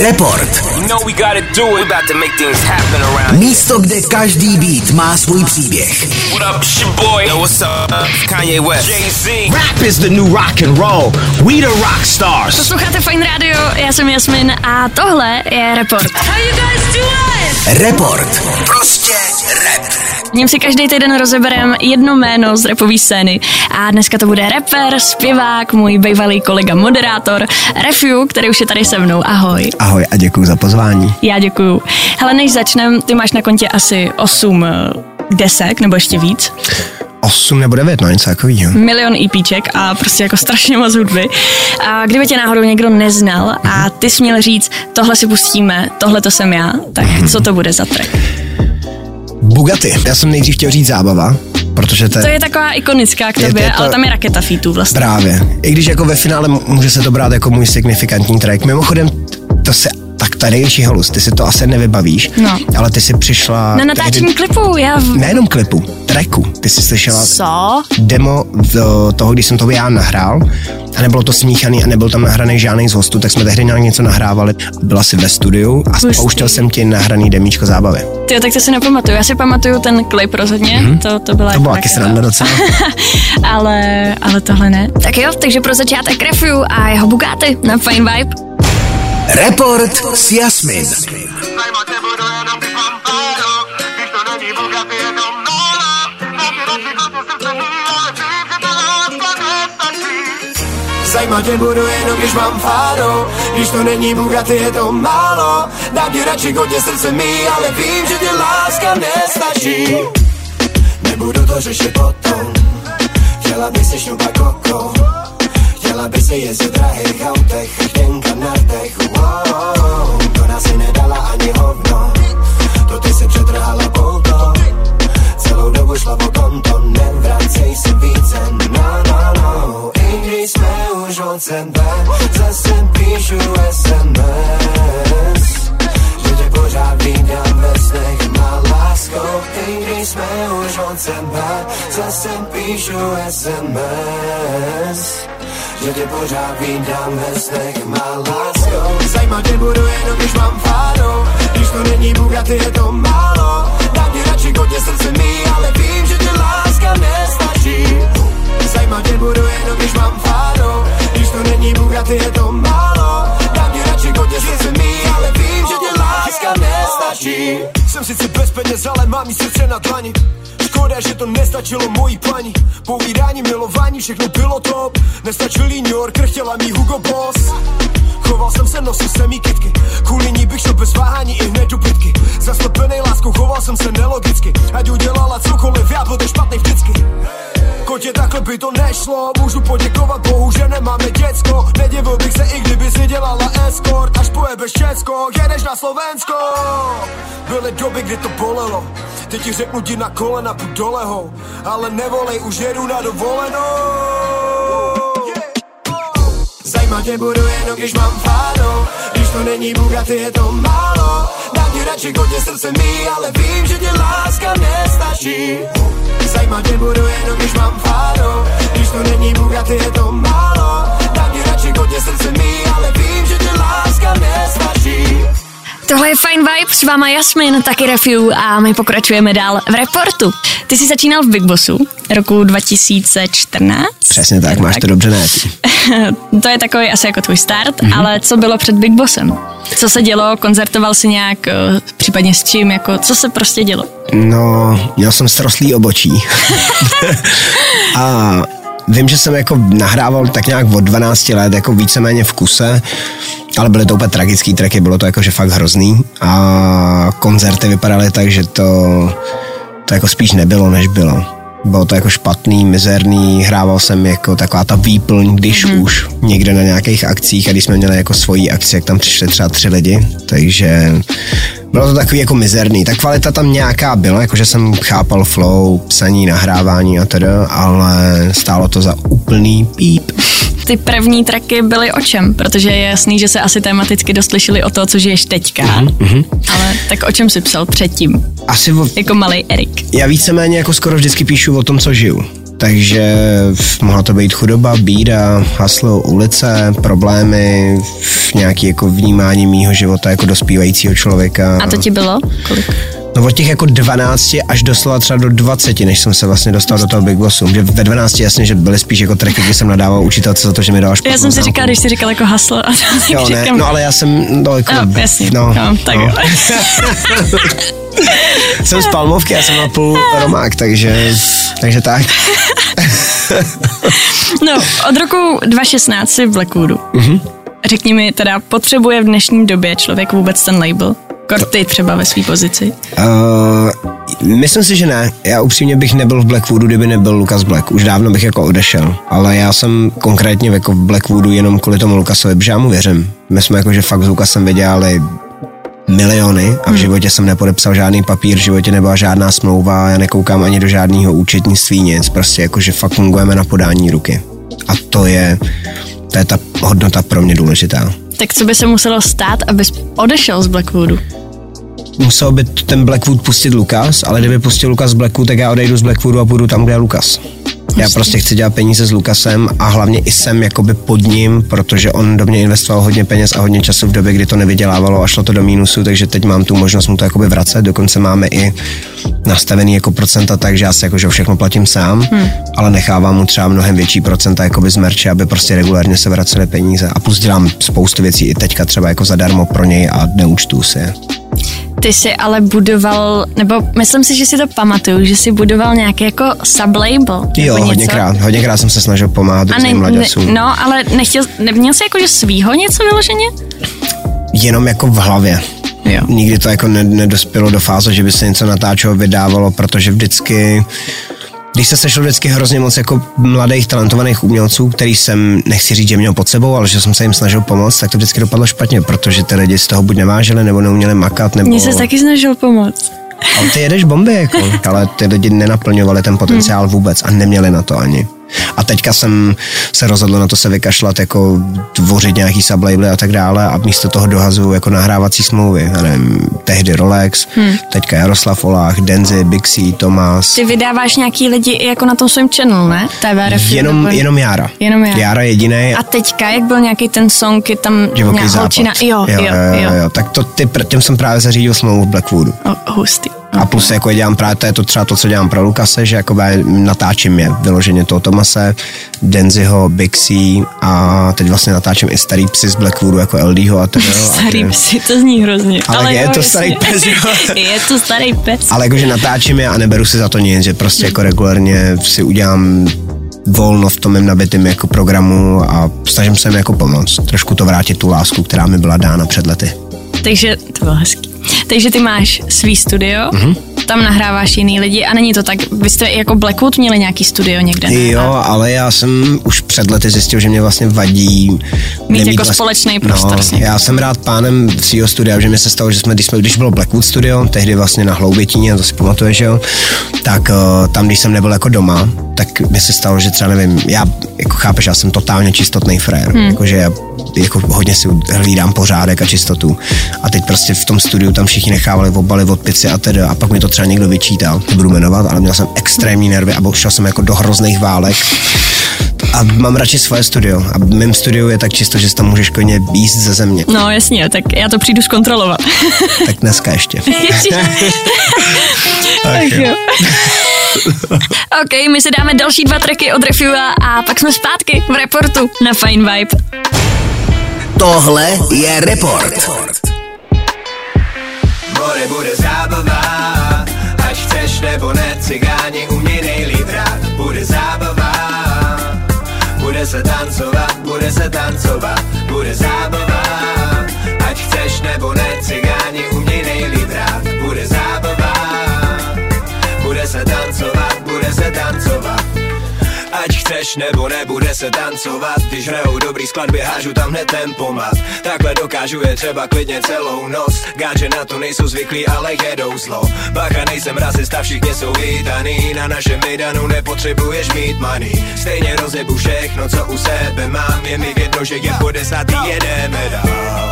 Report. Místo, kde každý beat má svůj příběh. What up, your boy? Yo, what's up? Kanye West. Jay-Z. Rap is the new rock and roll. We the rock stars. Posloucháte Fajn Radio, já jsem Jasmin a tohle je Report. How you guys doing? Report. Prostě rap. V něm si každý týden rozeberem jedno jméno z rapové scény. A dneska to bude rapper, zpěvák, můj bývalý kolega moderátor, Refew, který už je tady se mnou. Ahoj. Ahoj a děkuju za pozvání. Já děkuju. Hele, než začnem, ty máš na kontě asi 8 desek, nebo ještě víc. 8 nebo 9, no něco takovýho. 1 000 000 EPček a prostě jako strašně moc hudby. A kdyby tě náhodou někdo neznal a ty jsi měl říct, tohle si pustíme, tohle to jsem já, tak co to bude za track? Bugáty. Já jsem nejdřív chtěl říct zábava, protože to je taková ikonická k tobě, ale tam je raketa featů vlastně. Právě. I když jako ve finále může se to brát jako můj signifikantní track. Mimochodem, to se tak ta největší halus, ty si to asi nevybavíš, no. Ale ty si přišla... Na natáčení klipu, Nejenom klipu, tracku. Ty jsi slyšela demo toho, když jsem to já nahrál a nebylo to smíchaný a nebyl tam nahraný žádný z hostů, tak jsme tehdy něco nahrávali. Byla jsi ve studiu a spouštěl jsem ti nahraný demíčko zábavy. Tyjo, tak to si nepamatuju. Já si pamatuju ten klip rozhodně. To byla taky sranda docela. ale tohle ne. Tak jo, takže pro začátek Refew a jeho Bugáty na Fajn Vibe. Report s Jasmin. Zajímat tě budu jenom, když mám fáno. Když to není Bugáty, je to málo. Dám ti radši hodně srdce mý, ale vím, že ti láska nestačí. Nebudu to řešit potom. Chtěla by si šňupa koko. Chtěla by si jezdit drahých autech, chtěnka na rtech, wow. To nás si nedala ani hovno, to ty si přetrhala pouto. Celou dobu šla po konto, nevracej se více, no. I když jsme už od sebe, zase píšu SMS, že tě pořád vídám ve snech, má lásko. I když jsme už od sebe, zase píšu SMS, že tě pořád vídám ve snech, má lásko. Zajímat tě budu jenom, když mám fáno. Když to není Bugáty, je to málo. Dám ti radši hodně srdce mý, ale vím, že tě láska nestačí. Zajímat tě budu jenom, když mám fáno. Když to není Bugáty, je to málo. Dám ti radši hodně srdce mý, ale vím, že tě láska nestačí. Jsem sice bez peněz, ale mám jí srdce na dlani. Škoda, že to nestačilo mojí paní. Povídání, milování, všechno bylo top. Nestačil jí New Yorker, chtěla mý Hugo Boss. Choval jsem se, nosil jsem jí kytky. Kvůli ní bych šel bez váhání i hned do pitky. Zaslepenej láskou choval jsem se nelogicky. Ať udělala cokoliv, já byl ten špatnej vždycky. Kotě takhle by to nešlo. Můžu poděkovat Bohu, že nemáme děcko. Nedivil bych se, i kdyby si dělala escort. Až pojebeš Česko, jedeš na Slovensko. Byly doby, kdy to bolelo. Teď ti řeknu ti na kolena, buď dolehou. Ale nevolej, už jedu na dovolenou. Zajímat tě budu jenom, když mám fáno. Když to není Bugáty, je to málo. Dám ti radši hodně srdce mý, ale vím, že tě láska nestačí. Zajímat tě budu jenom, když mám fáno. Když to není Bugáty, je to málo. Dám ti radši hodně srdce mý, ale vím, že tě láska nestačí. Tohle je Fajn Vibe, s váma Jasmin, taky Refew a my pokračujeme dál v Reportu. Ty jsi začínal v Big Bossu roku 2014. Přesně tak, máš to dobře najatý. To je takový asi jako tvůj start, ale co bylo před Big Bossem? Co se dělo, koncertoval jsi nějak, případně s čím, jako co se prostě dělo? No, měl jsem srostlý obočí. A vím, že jsem jako nahrával tak nějak od 12 let, jako víceméně v kuse, ale byly to úplně tragický tracky, bylo to jakože fakt hrozný a koncerty vypadaly tak, že to jako spíš nebylo, než bylo. Bylo to jako špatný, mizerný, hrával jsem jako taková ta výplň, když už někde na nějakých akcích, a když jsme měli jako svoji akci, jak tam přišli třeba 3 lidi, takže bylo to takový jako mizerný. Ta kvalita tam nějaká byla, jakože jsem chápal flow, psaní, nahrávání a teda, ale stálo to za úplný píp. Ty první tracky byly o čem? Protože je jasný, že se asi tematicky dost lišily o to, co žiješ teďka. Ale tak o čem jsi psal předtím? Jako malej Erik. Já víceméně jako skoro vždycky píšu o tom, co žiju. takže mohla to být chudoba, bída, haslo, ulice, problémy, nějaké jako vnímání mýho života jako dospívajícího člověka. A to ti bylo? Kolik? No od těch jako 12 až doslova třeba do 20, než jsem se vlastně dostal do toho Big Bossu. Že ve 12 jasně, že byly spíš jako tracky, kdy jsem nadával učitelce za to, že mi dala špatnou. Já jsem si říkala, když jsi říkal jako haslo. A jo, ne, říkám... no ale já jsem... No, jako, no jasně, no, tak jo. No. Jsem z Palmovky, já jsem na půl Romák, takže tak. No, od roku 2016 jsi v Blackwoodu. Mm-hmm. Řekni mi teda, potřebuje v dnešní době člověk vůbec ten label? Korty třeba ve své pozici? Myslím si, že ne. Já upřímně bych nebyl v Blackwoodu, kdyby nebyl Lukáš Black. Už dávno bych jako odešel, ale já jsem konkrétně jako v Blackwoodu jenom kvůli tomu Lukášovi, protože já mu věřím. My jsme jakože fakt s Lukášem vydělali miliony a v životě jsem nepodepsal žádný papír, v životě nebyla žádná smlouva, já nekoukám ani do žádného účetnictví, nic, prostě jakože fakt fungujeme na podání ruky. A to je ta hodnota pro mě důležitá. Tak co by se muselo stát, abys odešel z Blackwoodu? Musel by ten Blackwood pustit Lukáš, ale kdyby pustil Lukáš Blackwood, tak já odejdu z Blackwoodu a půjdu tam, kde je Lukáš. Já prostě chci dělat peníze s Lukášem a hlavně i jsem jakoby pod ním, protože on do mě investoval hodně peněz a hodně času v době, kdy to nevydělávalo a šlo to do mínusu, takže teď mám tu možnost mu to jakoby vracet, dokonce máme i nastavený jako procenta, takže já si jakože všechno platím sám, ale nechávám mu třeba mnohem větší procenta jakoby z merče, aby prostě regulárně se vracely peníze a plus dělám spoustu věcí i teďka třeba jako zadarmo pro něj a neúčtuju si je. Ty jsi ale budoval, nebo myslím si, že si to pamatuju, že jsi budoval nějaký jako sublabel. Jo, něco. Hodněkrát jsem se snažil pomáhat různým mladěcům. No, ale neměl jsi jako že svýho něco vyloženě? Jenom jako v hlavě. Jo. Nikdy to jako nedospělo do fáze, že by se něco natáčelo, vydávalo, protože vždycky... Když se sešlo vždycky hrozně moc jako mladých talentovaných umělců, který jsem, nechci říct, že měl pod sebou, ale že jsem se jim snažil pomoct, tak to vždycky dopadlo špatně, protože ty lidi z toho buď nevážili, nebo neuměli makat, nebo... Mně se taky snažil pomoct. Ale ty jedeš bomby, jako, ale ty lidi nenaplňovali ten potenciál vůbec a neměli na to ani. A teďka jsem se rozhodl na to se vykašlat, jako tvořit nějaký sublabely a tak dále a místo toho dohazuju jako nahrávací smlouvy. Já nevím, tehdy Rolex, teďka Jaroslav Oláh, Denzy, Bixi, Tomáš. Ty vydáváš nějaký lidi jako na tom svém channelu, ne? Refew, jenom Jára. Jára jedinej. A teďka, jak byl nějaký ten song, je tam nějaká holčina. Jo. Tak to těm jsem právě zařídil smlouvu v Blackwoodu. Hustý. A plus jako je dělám právě, to je to třeba to, co dělám pro Lukáše, že jako natáčím je vyloženě toho Tomase, Denzyho, Bixi a teď vlastně natáčím i starý psy z Blackwoodu jako LDho a tak. Starý psy, to zní hrozně. Ale je to starý pes, je to starý pes. Ale jakože natáčím je a neberu si za to nic, že prostě jako regulárně si udělám volno v tom mém nabitým jako programu a snažím se jim jako pomoct. Trošku to vrátit tu lásku, která mi byla dána před lety. Takže to bylo hezký. Takže ty máš svý studio, tam nahráváš jiný lidi a není to tak, vy jste jako Blackwood měli nějaký studio někde? Jo, ale já jsem už před lety zjistil, že mě vlastně vadí mít jako společný prostor. No, já jsem rád pánem svýho studia, že mi se stalo, že když bylo Blackwood studio, tehdy vlastně na Hloubětíně, to si pamatuješ, jo, tak tam, když jsem nebyl jako doma, tak mi se stalo, že třeba nevím, já jako chápeš, já jsem totálně čistotný frér, jakože já jako hodně si hlídám pořádek a čistotu a teď prostě v tom studiu tam všichni nechávali obaly od pici a teda a pak mi to třeba někdo vyčítal, nebudu jmenovat, ale měl jsem extrémní nervy a šel jsem jako do hrozných válek a mám radši svoje studio a v mém studiu je tak čisto, že tam můžeš klidně jíst ze země. No jasně, tak já to přijdu zkontrolovat. Tak dneska ještě. Tak jo. OK, my si dáme další 2 tracky od Refew a pak jsme zpátky v Reportu na Fajn Vibe. Tohle je Report. More bude zábava, ať chceš nebo ne, cigáni uměj nejlíp rád. Bude zábava, bude se tancovat, bude se tancovat. Bude zábava, ať chceš nebo ne, cigáni uměj nejlíp rád. Bude zábava, bude se tancovat, bude se tancovat. Ať chceš nebo nebude se tancovat, když hrajou dobrý skladby, hážu tam hned tempomat. Takhle dokážu je třeba klidně celou noc. Gáče na to nejsou zvyklí, ale jedou zlo. Bacha, nejsem rasista, všichni jsou vítaný. Na našem mejdanu nepotřebuješ mít money. Stejně rozebu všechno, co u sebe mám. Je mi jedno, že je po 10. jedeme dál.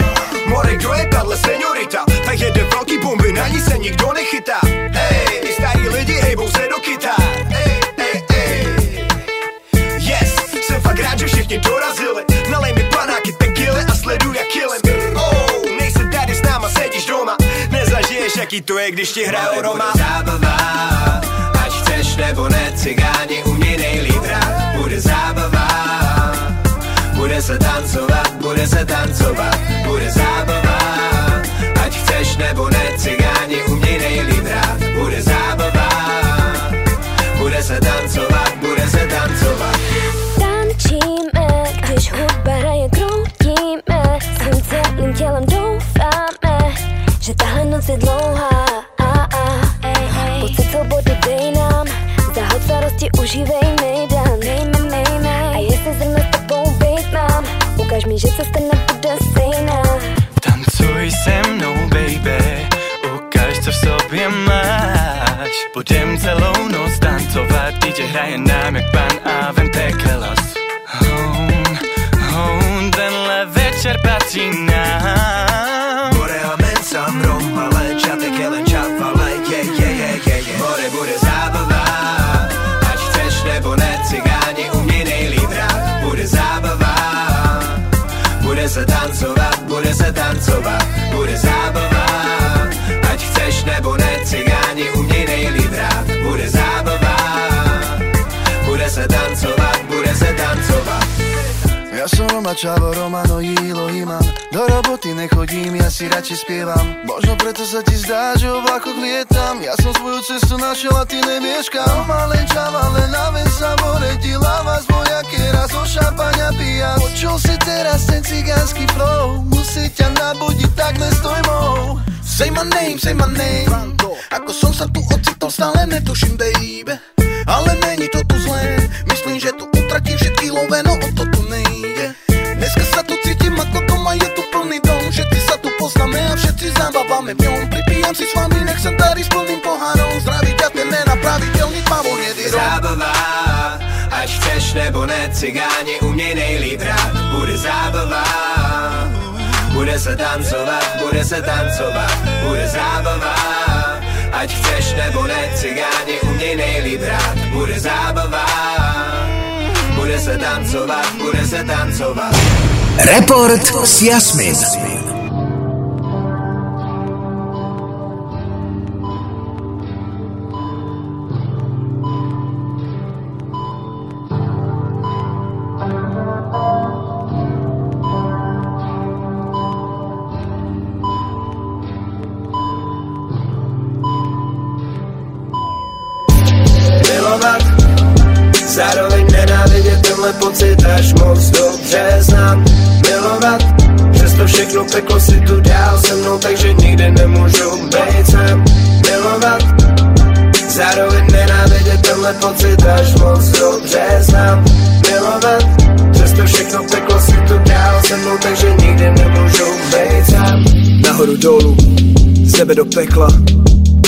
More, kdo je tato seniorita? Ta jede velký bomby, na ní se nikdo nechytá. Hej, ty starý lidi hejbou se do kytár. Ej, ej, ej. ještě dorazili. Nalej mi panáky, tequila a sleduj jak kilem. Oh, nejsi tady s náma, sedíš doma. Nezažiješ, jaký to je, když ti hrajou Roma. Zábava, ať chceš nebo ne, cigáni u mě nejlíp rád. Bude zábava, bude se tancovat, bude se tancovat. Bude zábava, ať chceš nebo ne, cigáni u mě nejlíp rád. Bude zábava, bude se tancovat, bude se tancovat. Tančíme, když hudba hraje, kroutíme. Svým celým tělem doufáme, že tahle noc je dlouhá. Pocit svobody dej nám, zahod starosti užívej nejdan. A jestli zrovna s tebou bejt mám, ukaž mi, že cesta nebude stejná. Tancuj se mnou, baby, ukaž, co v sobě máš. Budem celou noc tancovat, DJ hraje nám jak pan a ven teče las. Tenhle večer patří nám. Bude amen sám rom, ale čate kelen čap, ale je. Bude zábava, ať chceš nebo ne, cigáni u mě nejlíp rád. Bude zábava, bude se tancovat, bude se tancovat. Bude zábava, ať chceš nebo ne, cigáni u mě nejlíp rád. Bude zábava, bude se tancovat, bude se tancovat. Ja som Roma, čavo, Roma, no jílo imám. Do roboty nechodím, ja si radšej spievam. Možno preto sa ti zdá, že o vlakoch lietam. Ja som svoju cestu našiel a ty nevieš kam. Roma, len čava, len na ven sa voretila vás moja, kera zo šampaňa pija. Počul si teraz ten cigánsky flow, musí ťa nabodiť, tak nestoj mou. Say my name, say my name. Ako som sa tu ocitol, stále netuším, baby. Ale není to tu zlé, myslím, že tu utratím všetky loveno, o to tu nejde. Dneska sa tu cítim ako doma, je tu plný dom. Všetci sa tu poznáme a všetci zabávame v ňom. Pripijam si s vami, nech sem tady s plným pohárom. Zdraví ťa ten nenapraviteľný tmavohnedý rom. Zábava, ať chceš nebo ne, cigáni u mne nejlíp rád. Bude zábava, bude sa tancovať, bude sa tancovať. Bude zábava, ať chceš nebo ne, cigáni u mne nejlíp rád. Bude zábava, bude se tancovat, bude se tancovat. Report s Jasmin. Milovat, zároveň nenávidět tenhle pocit až moc dobře znám. Milovat, přesto všechno peklo si tu dál se mnou, takže nikdy nemůžu být sám. Milovat, zároveň nenávidět tenhle pocit až moc dobře znám. Milovat, přesto všechno peklo si tu dál se mnou, takže nikdy nemůžu být sám. Nahoru dolů, z nebe do pekla,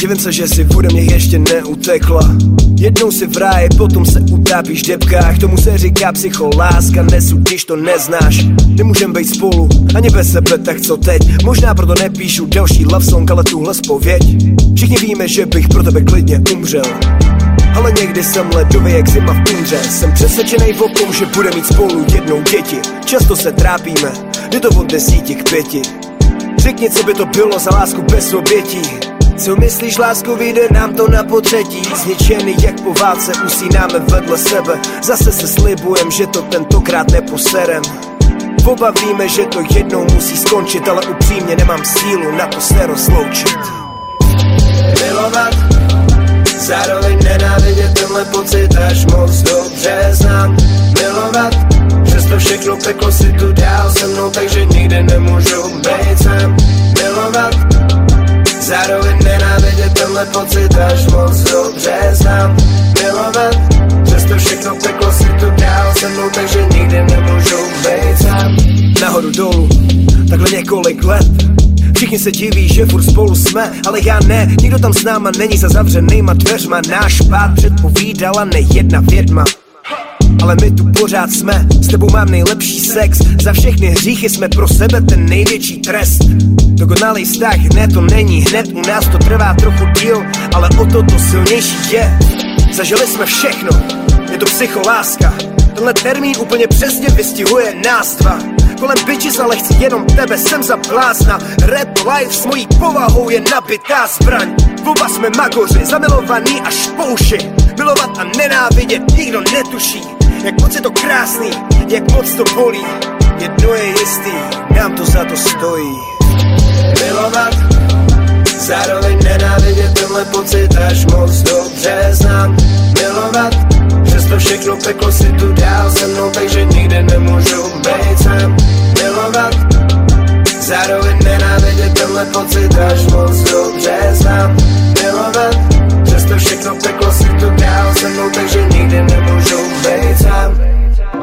divím se, že si ode mě ještě neutekla. Jednou si v ráji, potom se utápíš v debkách. Tomu se říká psycholáska, nesu, když to neznáš. Nemůžem být spolu, ani bez sebe, tak co teď? Možná proto nepíšu další love song, ale tuhle zpověď. Všichni víme, že bych pro tebe klidně umřel, ale někdy jsem ledový jak zima v půře. Jsem přesvědčenej o tom, že bude mít spolu jednou děti. Často se trápíme, jde to od 10 k 5. Řekni, co by to bylo za lásku bez obětí. Co myslíš, lásko, vyjde nám to na potřetí. Zničený jak po válce, usínáme vedle sebe. Zase se slibujem, že to tentokrát neposerem. Oba víme, že to jednou musí skončit, ale upřímně nemám sílu na to se rozloučit. Milovat, zároveň nenávidět tenhle pocit až moc dobře znám. Milovat, přesto všechno peklo si tu dál se mnou, takže nikdy nemůžu být sám. Milovat, zároveň nenávidět tenhle pocit až moc dobře znám. Milovat, přesto všechno peklo si tu dál se mnou, takže nikdy nemůžu být sám. Nahoru dolů, takhle několik let. Všichni se diví, že furt spolu jsme, ale já ne. Nikdo tam s náma není za zavřenýma dveřma. Náš pád předpovídala nejedna vědma, ale my tu pořád jsme. S tebou mám nejlepší sex, za všechny hříchy jsme pro sebe ten největší trest. Dokonalý vztah, ne, to není hned, u nás to trvá trochu díl, ale o to silnější je. Zažili jsme všechno, je to psycholáska. Tenhle termín úplně přesně vystihuje nás dva. Kolem bitches, ale chci jenom tebe, jsem za blázna. Rap life s mojí povahou je nabitá zbraň. Oba jsme magoři, zamilovaný až po uši. Milovat a nenávidět nikdo netuší. Jak moc je to krásný, jak moc to bolí. Jedno je jistý, nám to za to stojí. Milovat, zároveň nenávidět, tenhle pocit až moc dobře znám. Milovat, přesto všechno peklo si tu dál se mnou, takže nikde nemůžu být sám. Milovat, zároveň nenávidět, tenhle pocit až moc dobře znám. Milovat, přesto všechno peklo si tu dál se mnou, takže nikde nemůžu být sám.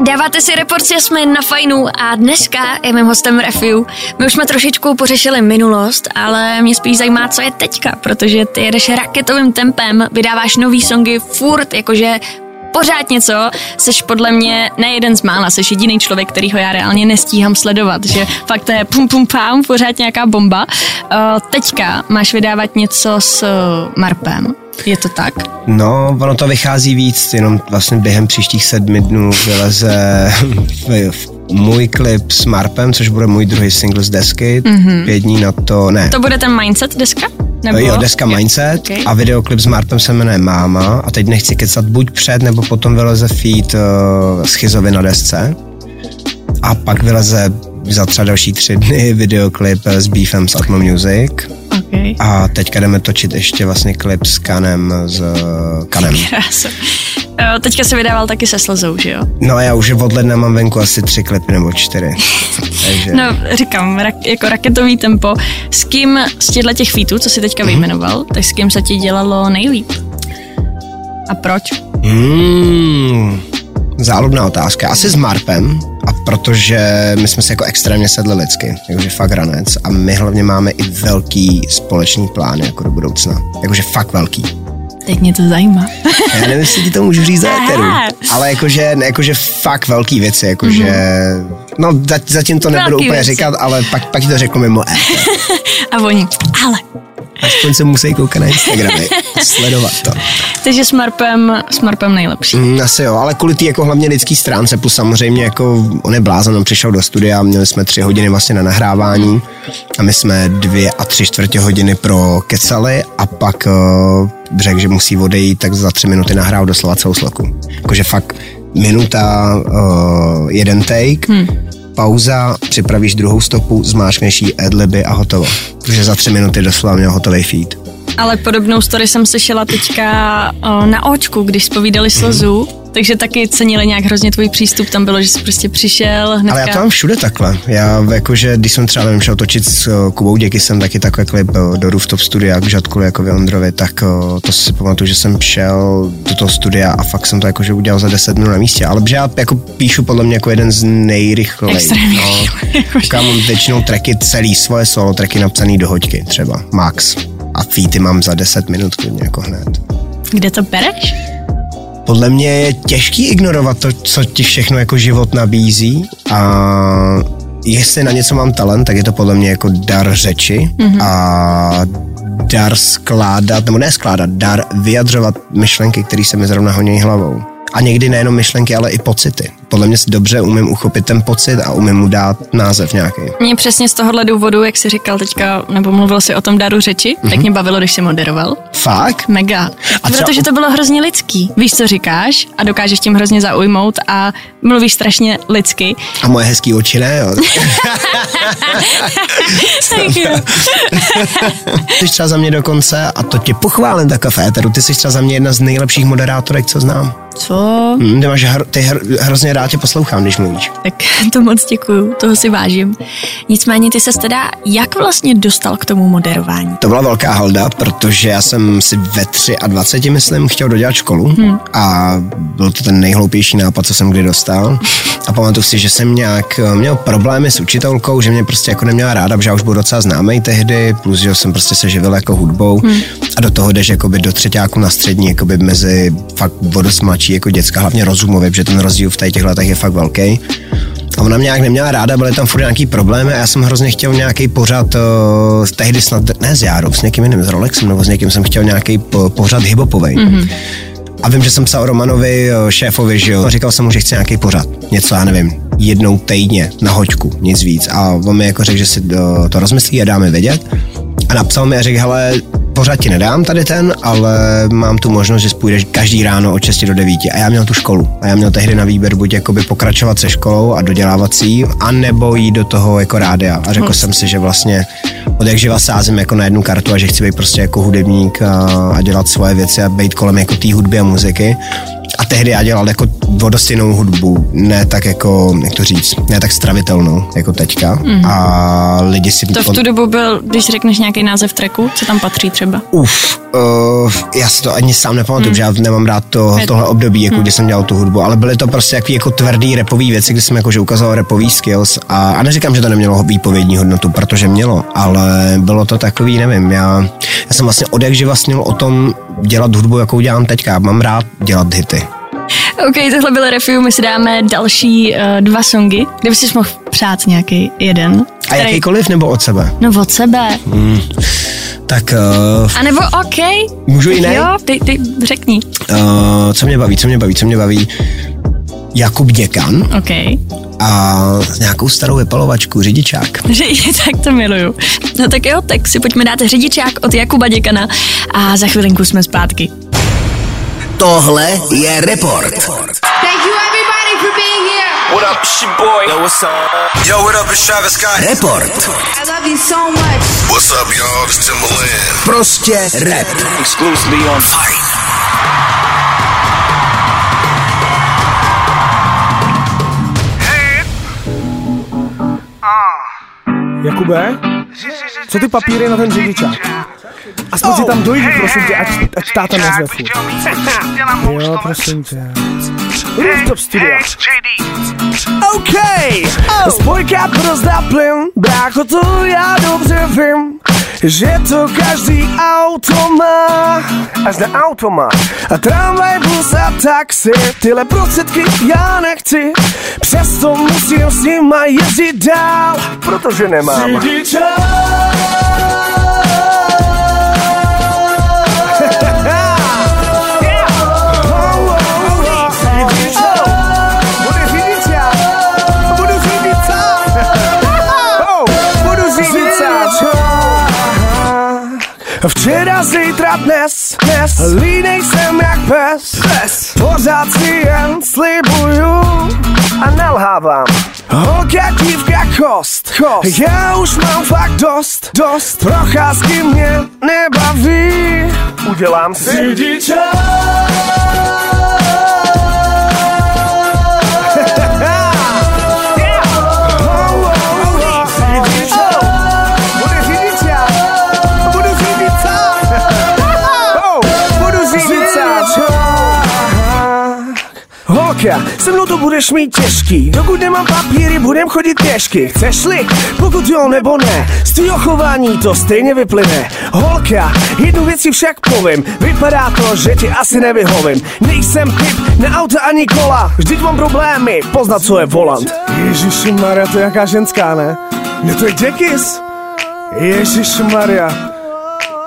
Dáváte si Report s Jasmin na Fajnu a dneska je mým hostem Refew. My už jsme trošičku pořešili minulost, ale mě spíš zajímá, co je teďka, protože ty jedeš raketovým tempem, vydáváš nový songy furt, jakože pořád něco, seš podle mě nejeden z mála, seš jediný člověk, kterýho já reálně nestíhám sledovat, že fakt to je pum pum pam, pořád nějaká bomba. Teďka máš vydávat něco s Marpem. Je to tak? No, ono to vychází víc, jenom vlastně během příštích 7 dnů vyleze můj klip s Marpem, což bude můj druhý single z desky, 5 dní na to, ne. To bude ten Mindset deska? Nebo? Jo, deska Mindset, okay. A videoklip s Marpem se jmenuje Máma a teď nechci kecat, buď před, nebo potom vyleze feed Schizovi na desce a pak vyleze za třeba další 3 dny videoklip s Beefem z Atmo Music. Okay. A teďka jdeme točit ještě vlastně klip s Kanem, Teďka se vydával taky se Slzou, že jo? No já už od ledna mám venku asi 3 klipy nebo 4. Takže... No říkám, jako raketový tempo. S kým z těchto featů, co si teďka vyjmenoval, tak s kým se ti dělalo nejlíp? A proč? Záludná otázka. Asi s Marpem, a protože my jsme se jako extrémně sedli lidsky, jakože fakt ranec, a my hlavně máme i velký společný plán jako do budoucna, jakože fakt velký. Teď mě to zajímá. Já nevím, jestli ti to můžu říct za éteru, ale jakože fakt velký věci, jakože... No zatím to nebudu úplně říkat, ale pak ti to řeknu mimo éter. A oni, ale... Aspoň se musí koukat na Instagramy a sledovat to. Takže s Marpem nejlepší. Asi jo, ale kvůli tý jako hlavně lidský stránce, plus samozřejmě jako on je blázen, on přišel do studia, měli jsme 3 hodiny vlastně na nahrávání a my jsme 2 a 3/4 hodiny pro kecali a pak řekl, že musí odejít, tak za 3 minuty nahrál doslova celou sloku. Jakože fakt minuta, 1 take, pauza, připravíš druhou stopu, zmáčkneš jí adliby a hotovo. Protože za 3 minuty doslova měl hotovej feed. Ale podobnou story jsem slyšela teďka na Očku, když zpovídali Slzu, takže taky cenili nějak hrozně tvůj přístup, tam bylo, že jsi prostě přišel hnedka. Ale já to mám všude takhle, já jakože, když jsem třeba nevím, šel točit s Kubou Děkisem, taky takový klip do Rooftop studia k Žadkuli jako Wendrovi, tak to si pamatuju, že jsem šel do toho studia a fakt jsem to jakože udělal za 10 dnů na místě, ale že já jako píšu podle mě jako jeden z nejrychlejších. No, já mám většinou tracky, celý svoje solo tracky napsaný do hoďky třeba, max. A feety mám za 10 minut klidně jako hned. Kde to bereš? Podle mě je těžký ignorovat to, co ti všechno jako život nabízí, a jestli na něco mám talent, tak je to podle mě jako dar řeči a dar skládat, nebo ne skládat, dar vyjadřovat myšlenky, které se mi zrovna honí hlavou. A někdy nejenom myšlenky, ale i pocity. Podle mě si dobře umím uchopit ten pocit a umím mu dát název nějaký. Mě přesně z tohohle důvodu, jak jsi říkal teďka, nebo mluvil si o tom daru řeči, tak mě bavilo, když jsi moderoval. Fakt? Mega. A protože to bylo hrozně lidský. Víš, co říkáš a dokážeš tím hrozně zaujmout a mluvíš strašně lidsky. A moje hezký oči, ne? Jo? Thank you. Ty jsi třeba za mě dokonce, a to tě pochválím tak v éteru, ty jsi třeba za mě jedna z nejlepších moderátorek, co znám. Co? Hrozně rád tě poslouchám, když mluvíš. Tak to moc děkuju, toho si vážím. Nicméně ty ses teda, jak vlastně dostal k tomu moderování? To byla velká halda, protože já jsem si ve 23, myslím, chtěl dodělat školu a byl to ten nejhloupější nápad, co jsem kdy dostal. A pamatuju si, že jsem nějak měl problémy s učitelkou, že mě prostě jako neměla ráda, protože já už byl docela známej tehdy, plus že jsem prostě se živil jako hudbou a do toho jdeš jakoby do třeťáku na střední, jakoby mezi fakt vodosmačí jako děcka, hlavně rozumově, protože ten rozdíl v těch letech je fakt velký. A ona mě nějak neměla ráda, byly tam furt nějaký problémy a já jsem hrozně chtěl nějaký pořad, tehdy snad, ne s Járou, s někým jiným, s Rolexem, nebo s někým jsem chtěl nějaký pořad hip-hopovej. A vím, že jsem psal Romanovi, šéfovi, že jo. A říkal jsem mu, že chci nějaký pořad. Něco, já nevím, jednou týdně na hoďku, nic víc. A on mi jako řekl, že si to rozmyslí a dá mi vědět. A napsal mi a řekl, hele, pořád ti nedám tady ten, ale mám tu možnost, že půjdeš každý ráno od 6 do 9. A já měl tu školu. A já měl tehdy na výběr buď jakoby pokračovat se školou a dodělávat si ji, anebo jít do toho jako rádia. A řekl jsem si, že vlastně od jak živa sázím jako na jednu kartu a že chci být prostě jako hudebník a dělat svoje věci a být kolem jako té hudby a muziky. A tehdy já dělal jako vodostěnou hudbu, ne tak jako, jak to říct, ne tak stravitelnou, jako teďka. A lidi si... To v tu dobu byl, když řekneš nějaký název tracku, co tam patří třeba? Já si to ani sám nepamatuju, protože já nemám rád tohle období, jako kdy jsem dělal tu hudbu, ale byly to prostě jako tvrdý rapový věci, kdy jsem jakože ukazoval rapový skills a neříkám, že to nemělo výpovědní hodnotu, protože mělo, ale bylo to takový, nevím, já jsem vlastně odjakživa snil o tom dělat hudbu, jakou dělám teďka, mám rád dělat hity. OK, tohle byl Refew, my si dáme další dva songy. Kdyby jsi mohl přát nějaký jeden. A jakýkoliv nebo od sebe? No od sebe. Tak... A nebo OK. Můžu jiný? Jo, ty řekni. Co mě baví? Jakub Děkan. OK. A nějakou starou vypalovačku, řidičák. Tak to miluju. No tak jo, tak si pojďme dát řidičák od Jakuba Děkana a za chvilinku jsme zpátky. Tohle je Report. Thank you everybody for being here. What up, shit boy? Yo, what's up? Yo, what up, it's Travis Scott. Report. I love you so much. What's up, y'all? It's Timbaland. Prostě rap. Exclusively on Fajn. Hey. Jakube, co ty papíry na ten řidičák? Aspoň si tam dojdu, prosím tě, ať táta nazve furt. Jo, prosím tě. Rooftop studio. OK, spojka prozdá plyn, brácho, to já dobře vím, že to každý auto má. Až na auto má. A tramvaj, bus a taxi, tyhle prostředky já nechci, přesto musím s nima jezdit dál, protože nemám. Včera, zítra, dnes. Línej jsem jak pes. Pořád si jen slibuju a nelhávám. Holka, dívka, kost. Já už mám fakt dost. Procházky mě nebaví. Udělám si řidičák. Se mnou to budeš mít těžký, dokud nemám papíry, budem chodit pěšky. Chceš-li? Pokud jo nebo ne, z tvýho chování to stejně vyplyne. Holka, jednu věc si však povím, vypadá to, že ti asi nevyhovím. Nejsem typ na auta ani kola, vždyť mám problémy poznat, co je volant. Ježišmarja, to je jaká ženská, ne? Ne, to je děkis. Ježišmarja,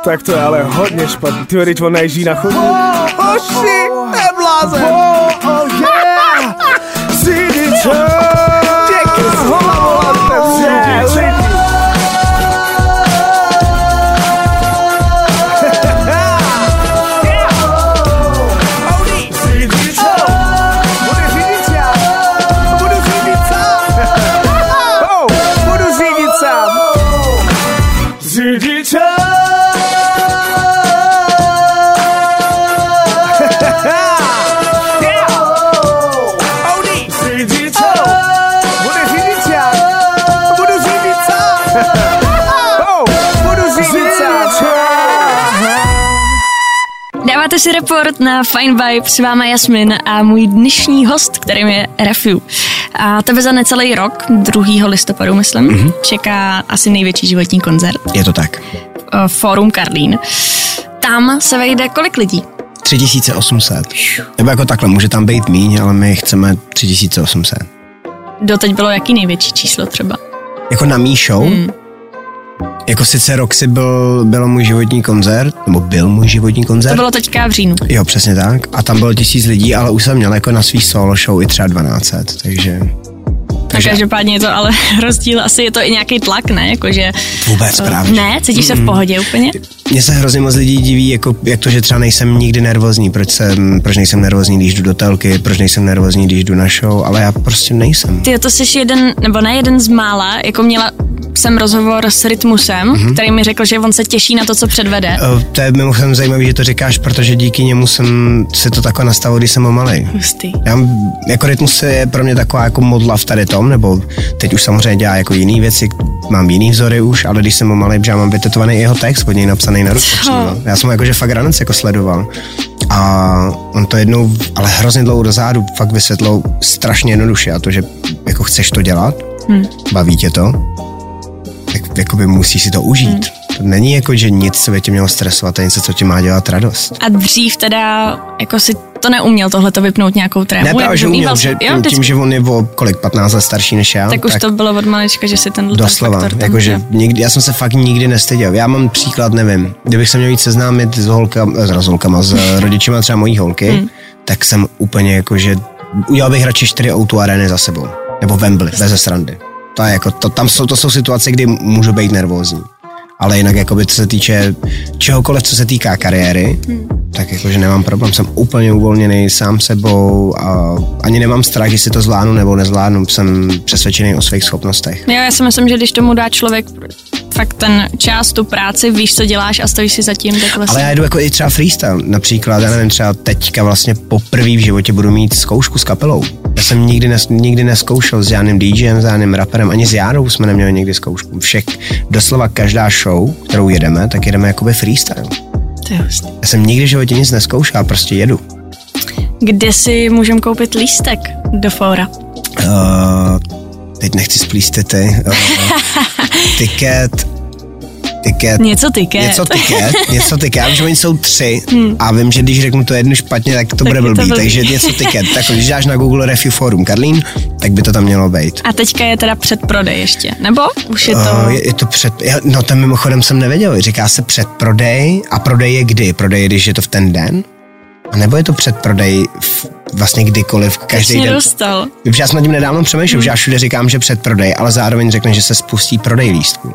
tak to je ale hodně špatný. Ty vědět, on neježí na chodbu. Oši, je blázen. Si Report na Fajn VIBE, s váma Jasmin a můj dnešní host, kterým je Refew. A tebe za necelý rok, 2. listopadu, myslím, čeká asi největší životní koncert. Je to tak. Fórum Karlín. Tam se vejde kolik lidí? 3800. Nebo jako takhle, může tam být míň, ale my chceme 3800. Doteď bylo jaký největší číslo třeba? Jako na mý show? Jako sice Roxy byl můj životní koncert, nebo byl můj životní koncert. To bylo teďka v říjnu. Jo, přesně tak. A tam bylo 1000 lidí, ale už jsem měl jako na svý solo show i třeba 1200, takže... Každopádně je to ale rozdíl, asi je to i nějaký tlak, ne? Jakože... Vůbec právě. Ne? Cítíš se v pohodě úplně? Mně se hrozně moc lidí diví, jako, jak to, že třeba nejsem nikdy nervózní. Proč nejsem nervózní, když jdu do telky, proč nejsem nervózní, když jdu na show, ale já prostě nejsem. Ty, to jsi jeden, nebo ne jeden z mála, jako měla... jsem rozhovor s Rytmusem, který mi řekl, že on se těší na to, co předvede. To je mimochodem zajímavý, že to říkáš, protože díky němu jsem se to takhle nastavil, když jsem malej. Hustý. Jako Rytmus je pro mě taková jako modla v tady tom, nebo teď už samozřejmě dělá jako jiný věci, mám jiný vzory už, ale když jsem malej, protože já mám vytetovaný jeho text, od něj napsaný na ruce. Já jsem ho jakože fakt ranec jako sledoval. A on to jednou, ale hrozně dlouho dozadu fakt vysvětlil strašně jednoduše, a to, že jako chceš to dělat, baví tě to. Jakoby musíš si to užít. To není jako, že nic, co by tě mělo stresovat, to je něco, co ti má dělat radost. A dřív teda, jako si to neuměl tohle to vypnout nějakou trému? Ne, právě, že uměl, že tím, že on je o kolik, 15 let starší než já. Tak už to bylo od malička, že si tenhle doslova, ten faktor tam doslova, já jsem se fakt nikdy nestyděl. Já mám příklad, nevím, kdybych se měl víc seznámit s rodičima třeba mojí holky, tak jsem úplně jako, že udělal bych radši 4 O2 arény za sebou. Nebo Wembley, bez srandy. To je jako, to jsou situace, kdy můžu být nervózní. Ale jinak, jakoby, co se týče čehokoliv, co se týká kariéry, tak jakože nemám problém. Jsem úplně uvolněný sám sebou a ani nemám strach, jestli to zvládnu nebo nezvládnu. Jsem přesvědčený o svých schopnostech. Jo, já si myslím, že když tomu dá člověk fakt ten čas, tu práci, víš, co děláš a stojíš si zatím, takhle. Ale já jdu jako i třeba freestyle. Například, já nevím, třeba teďka vlastně poprvé v životě budu mít zkoušku s kapelou. Já jsem nikdy nezkoušel s žádným DJem, s žádným raperem, ani s Járou jsme neměli nikdy zkoušku. Však doslova každá show, kterou jedeme, tak jedeme jakoby freestyle. To je hustý. Já jsem nikdy v životě nic nezkoušel, prostě jedu. Kde si můžeme koupit lístek do fóra? Teď nechci splístit ty. Tiket. Něco tiket. Já vím, že oni jsou 3 a vím, že když řeknu to jednu špatně, tak to bude blbý. Takže něco tiket. Tak když dáš na Google Refew Fórum Karlín, tak by to tam mělo být. A teďka je teda předprodej ještě, nebo? Už je to... je to před... No tam mimochodem jsem nevěděl. Říká se předprodej a prodej je kdy? Prodej je, když je to v ten den? A nebo je to předprodej vlastně kdykoliv, každý den? Dostal. Já jsem nad tím nedávno přemýšlel, že já všude říkám, že předprodej, ale zároveň řekne, že se spustí prodej lístků.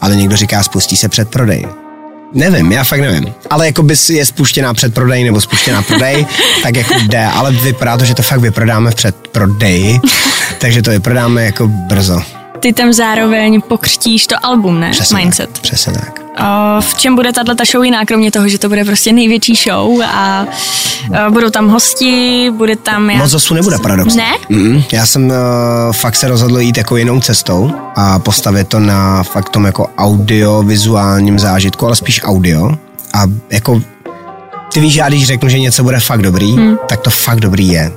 Ale někdo říká, spustí se předprodej. Nevím, já fakt nevím. Ale jako bys je spuštěná předprodej nebo spuštěná prodej, tak jako jde. Ale vypadá to, že to fakt vyprodáme v předprodeji, takže to vyprodáme jako brzo. Ty tam zároveň pokřtíš to album, ne? Přesně Mindset. Tak, přesně tak. V čem bude tato show jiná, kromě toho, že to bude prostě největší show a budou tam hosti, bude tam... Moc zosů nebude paradoxně. Ne? Já jsem fakt se rozhodl jít jako jinou cestou a postavit to na fakt tom jako audiovizuálním zážitku, ale spíš audio a jako ty víš, já když řeknu, že něco bude fakt dobrý, tak to fakt dobrý je.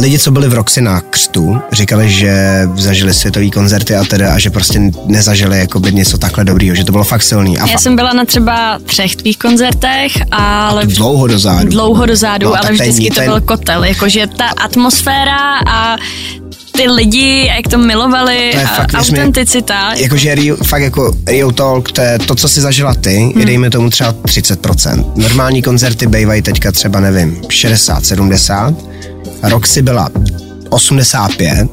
Lidi, co byli v Roxy na křtu, říkali, že zažili světový koncerty a teda a že prostě nezažili jakoby něco takhle dobrýho, že to bylo fakt silný. Já jsem byla na třeba 3 tvých koncertech, ale... Dlouho dozadu, no, ale vždycky to byl kotel, jakože ta atmosféra a ty lidi, jak to milovali, to fakt, autenticita. Jakože fakt jako real talk, to je to, co si zažila ty, je dejme tomu třeba 30%. Normální koncerty bývají teďka třeba, nevím, 60, 70, Roxy byla 85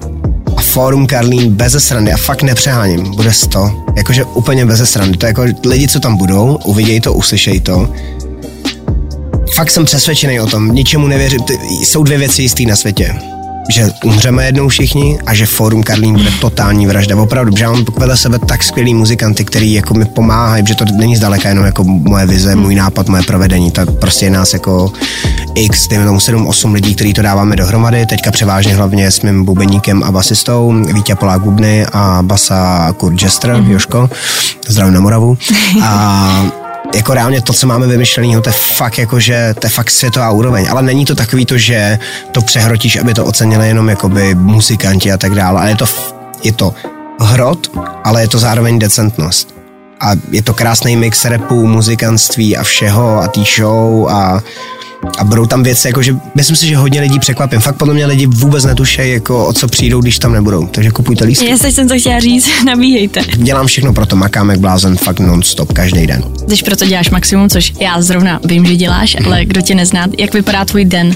a Fórum Karlín beze srandy, a fakt nepřeháním, bude 100, jakože úplně beze srandy, to je jako lidi, co tam budou, uvidějí to, uslyšejí to. Fakt jsem přesvědčený o tom, ničemu nevěřím, jsou 2 věci jistý na světě, že umřeme jednou všichni a že Fórum Karlín bude totální vražda, opravdu, protože já mám vedle sebe tak skvělý muzikanty, který jako mi pomáhají, protože to není zdaleka jenom jako moje vize, můj nápad, moje provedení, tak prostě je nás jako x, dejme tomu 7-8 lidí, který to dáváme dohromady, teďka převážně hlavně s mým bubeníkem a basistou, Vítěa Poláh Gubny a basa Kurt Jester, Jožko, zdravím na Moravu, a jako reálně to, co máme vymyšlenýho, to je fakt jakože, to je fakt světová úroveň, ale není to takový to, že to přehrotíš, aby to ocenili jenom jakoby muzikanti a tak dále, ale je to hrot, ale je to zároveň decentnost. A je to krásný mix rapů, muzikantství a všeho a tý show a A budou tam věci, jakože myslím si, že hodně lidí překvapím. Fakt podle mě lidi vůbec netušejí, jako o co přijdou, když tam nebudou. Takže kupujte lístky. Já jsem to chtěla říct, nabíhejte. Dělám všechno pro to, makám jak blázen, fakt non-stop každý den. Když pro to děláš maximum, což já zrovna vím, že děláš, ale kdo tě nezná, jak vypadá tvůj den?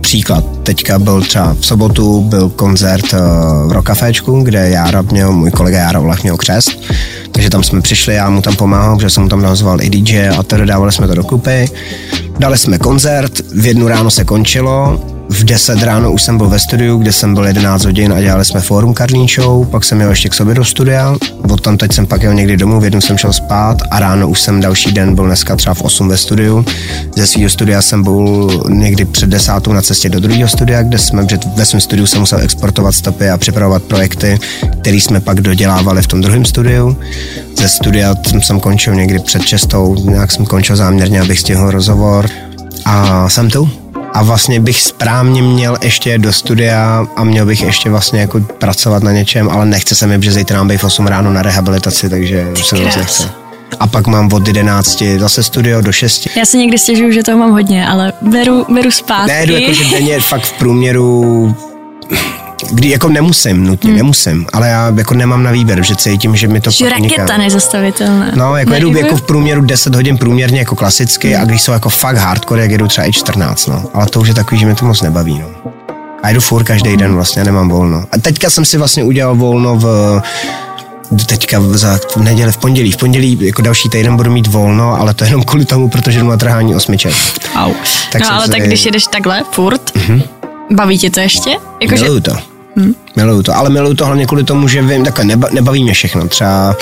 Příklad, teďka byl třeba v sobotu, byl koncert v Rock Caféčku, kde můj kolega Jára Vlach měl křest, takže tam jsme přišli, já mu tam pomáhal, protože jsem mu tam nazval i DJ a tedy dávali jsme to dokupy. Dali jsme koncert, v 1 ráno se končilo, v 10 ráno už jsem byl ve studiu, kde jsem byl 11 hodin a dělali jsme Fórum Karlín show, pak jsem jel ještě k sobě do studia, odtam teď jsem pak jel někdy domů, v 1 jsem šel spát a ráno už jsem další den byl dneska třeba v 8 ve studiu. Ze svého studia jsem byl někdy před 10 na cestě do druhého studia, kde jsme ve svém studiu jsem musel exportovat stopy a připravovat projekty, které jsme pak dodělávali v tom druhém studiu. Ze studia jsem končil někdy před 6, nějak jsem končil záměrně, abych stihl rozhovor a jsem tu. A vlastně bych správně měl ještě do studia a měl bych ještě vlastně jako pracovat na něčem, ale nechce se mi, protože zítra mám být v 8 ráno na rehabilitaci, takže se moc nechce. A pak mám od 11 zase studio do 6. Já si někdy stěžuju, že toho mám hodně, ale beru zpátky. Ne, jdu jako, že denně fakt v průměru... Kdy jako nemusím, ale já jako nemám na výběr, že cítím, že mi to že raketa nezastavitelná. No, jako jedu jako v průměru 10 hodin průměrně jako klasicky a když jsou jako fakt hardcore, jak jedu třeba i 14, no. Ale to už je takový, že mi to moc nebaví, no. A jedu furt každý den vlastně, nemám volno. A teďka jsem si vlastně udělal volno v pondělí, jako další týden budu mít volno, ale to jenom kvůli tomu, protože jdu na trhání osmiček. Au. Tak když jedeš takhle furt, baví tě to ještě? Miluju to, hlavně kvůli tomu, že vím, takhle nebaví mě všechno, třeba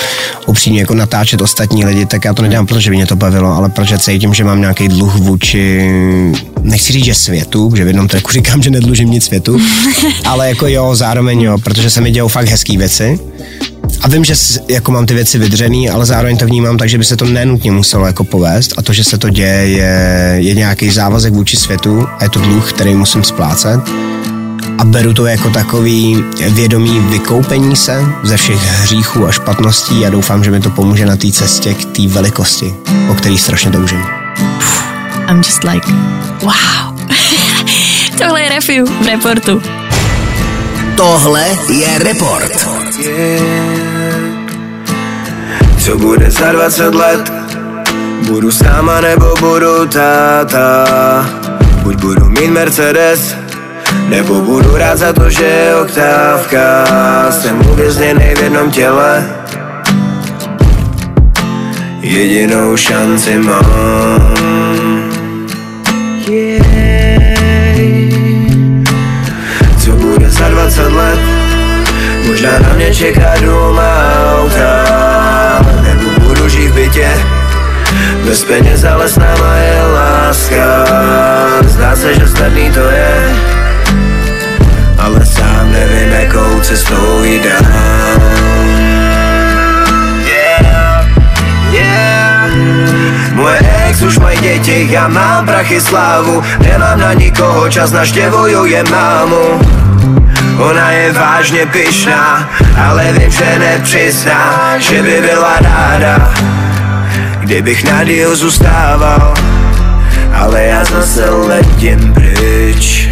upřímně jako natáčet ostatní lidi, tak já to nedělám, protože by mě to bavilo, ale protože cítím, že mám nějaký dluh vůči, nechci říct, že světu, že v jednom tracku říkám, že nedlužím nic světu, ale jako jo, zároveň jo, protože se mi dějou fakt hezký věci a vím, že jako mám ty věci vydřený, ale zároveň to vnímám tak, že by se to nenutně muselo jako povést a to, že se to děje, je nějaký závazek vůči světu a je to dluh, který musím splácet. A beru to jako takový vědomý vykoupení se ze všech hříchů a špatností a doufám, že mi to pomůže na té cestě k té velikosti, o který strašně toužím. I'm just like, wow. Tohle je Refew v Reportu. Tohle je Report. Co bude za 20 let? Budu sama nebo budu táta? Buď budu mít Mercedes, nebo budu rád za to, že oktávka. Jsem uvězněnej v jednom těle, jedinou šanci mám. Co bude za 20 let? Možná na mě čeká dům a auta, nebo budu žít v bytě bez peněz, ale s náma je láska. Zdá se, že snadný to je, ale sám nevím, jakou cestou jí dám. Yeah, yeah. Moje ex už mají děti, já mám prachy slávu, nemám na nikoho čas, naštěvuju je mámu. Ona je vážně pyšná, ale vím, že nepřizná, že by byla ráda, kdybych nad jího zůstával, ale já zase letím pryč.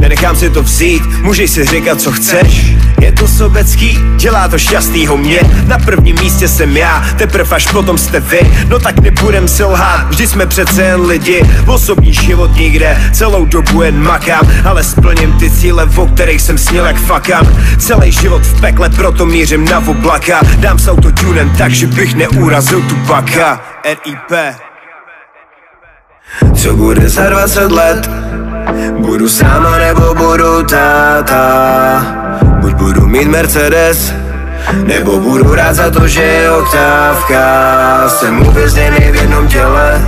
Nenechám si to vzít, můžeš si říkat, co chceš. Je to sobecký, dělá to šťastnýho mě. Na prvním místě jsem já, teprv až potom jste vy. No tak nebudem se lhát, vždy jsme přece jen lidi. Osobní život nikde, celou dobu jen makám, ale splním ty cíle, o kterých jsem snil jak fakám. Celý život v pekle, proto mířím na oblaka. Dám s autotunem, takže bych neurazil Tupaka. R.I.P. Co bude za 20 let? Budu sama nebo budu táta? Buď budu mít Mercedes, nebo budu rád za to, že je oktávka. Jsem uvězněný v jednom těle,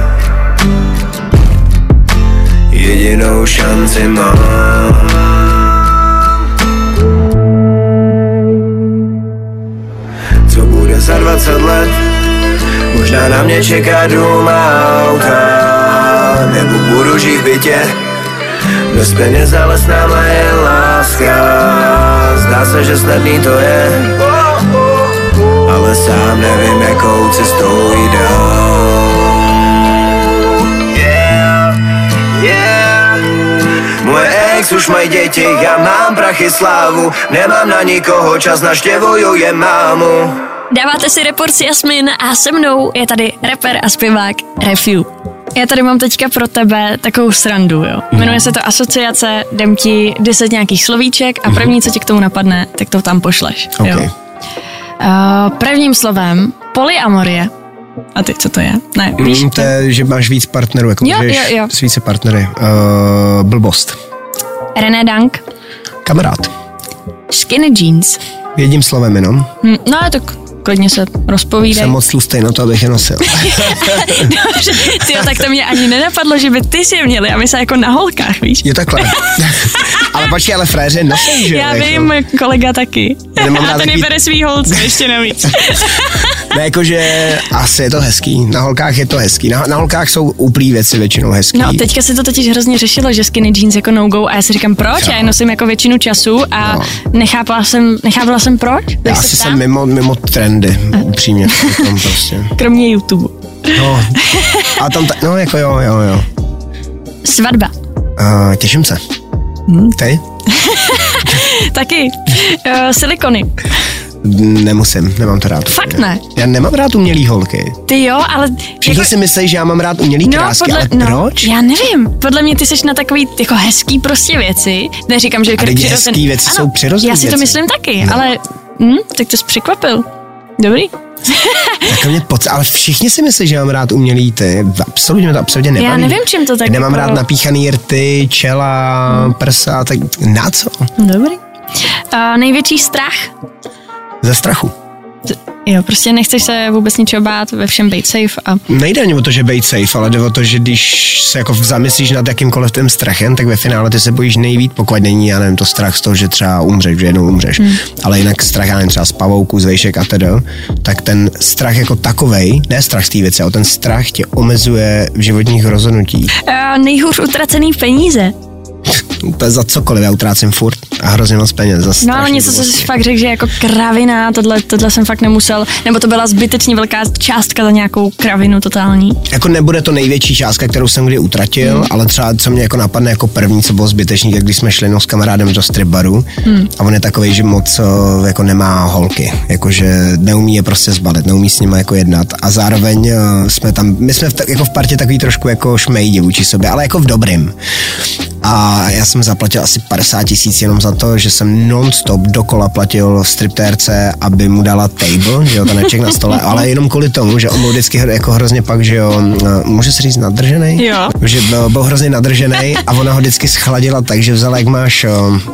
jedinou šanci mám. Co bude za 20 let? Možná na mě čeká dům a auta, nebo budu žít v bytě bez peněz, ale s náma je láska. Zdá se, že snadný to je, ale sám nevím, jakou cestou jít dál. Yeah, yeah. Moje ex už mají děti, já mám prachy slávu, nemám na nikoho čas, naštěvuju je mámu. Dáváte si Report s Jasmin a se mnou je tady rapper a zpěvák Refew. Já tady mám teďka pro tebe takovou srandu, jo. Jmenuje se to asociace, dám ti 10 nějakých slovíček a první, co ti k tomu napadne, tak to tam pošleš, okay. Jo. Prvním slovem polyamorie. A teď co to je? Ne, víš? To je, že máš víc partnerů, jako můžeš s více partnery. Blbost. René Dank. Kamarád. Skinny jeans. Jedním slovem jenom. No ale tak... Klidně se rozpovídej. Jsem moc tlustej na to, abych je nosil. Dobře, tyjo, tak to mě ani nenapadlo, že by ty si je měli a my se jako na holkách, víš? Je takhle. Ale počkej, ale fréře nosí, že? Já vím, no. Kolega taky. A ten nebere svý holce, ještě navíc. No jakože asi je to hezký, na holkách je to hezký, na holkách jsou úplý věci většinou hezký. No teďka se to totiž hrozně řešilo, že skinny jeans jako no go a já si říkám proč, já je nosím jako většinu času a nechápala jsem proč. Já asi jsem mimo trendy, upřímně. Prostě. Kromě YouTube. No, a tam jako jo. Svatba. Těším se. Ty? Taky. Silikony. Nemusím, nemám to rád. Fakt ne. Já nemám rád umělý holky. Ty jo, ale... Všichni jako... si myslí, že já mám rád umělý krásky, ale proč? Já nevím. Podle mě ty seš na takový jako hezký prostě věci. Neříkám, že... Ale hezký věci jsou přirozené. Já si to myslím taky, no. Ale... tak to jsi překvapil. Dobrý. Ale všichni si myslí, že mám rád umělý ty. Absolutně to absolutně nebaví. Já nevím, čím to tak... Nemám rád napíchaný rty, čela, prsa, tak na co? Dobrý. Největší strach? Ze strachu. Jo, prostě nechceš se vůbec ničeho bát, ve všem bejt safe a... Nejde ani o to, že bejt safe, ale jde o to, že když se jako zamyslíš nad jakýmkoliv tím strachem, tak ve finále ty se bojíš nejvíc, pokud není, já nevím, to strach z toho, že třeba umřeš, že jednou umřeš. Ale jinak strach, já nevím, třeba z pavouků, z vejšek a teda, tak ten strach jako takovej, ne strach z té věci, ale ten strach tě omezuje v životních rozhodnutích. Nejhůř utracený peníze. Úplně za cokoliv, já utrácím furt a hrozně moc peněz. No ale něco, co jsi fakt řekl, že jako kravina, tohle jsem fakt nemusel, nebo to byla zbytečně velká částka za nějakou kravinu totální. Jako nebude to největší částka, kterou jsem kdy utratil, ale třeba co mě jako napadne jako první, co bylo zbytečný, tak když jsme šli s kamarádem do stripbaru a on je takovej, že moc jako nemá holky, jakože neumí je prostě zbalit, neumí s nima jako jednat a zároveň jsme tam, my jsme jako v partě takový trošku jako šmejdi vůči sobě, ale jako v dobrým. A já jsem zaplatil asi 50 000 jenom za to, že jsem non-stop dokola platil striptérce, aby mu dala table, že jo, taneček na stole, ale jenom kvůli tomu, že on byl vždycky jako hrozně pak, že jo, může se říct nadrženej? Jo. Že byl hrozně nadrženej a ona ho vždycky schladila tak, že vzala, jak máš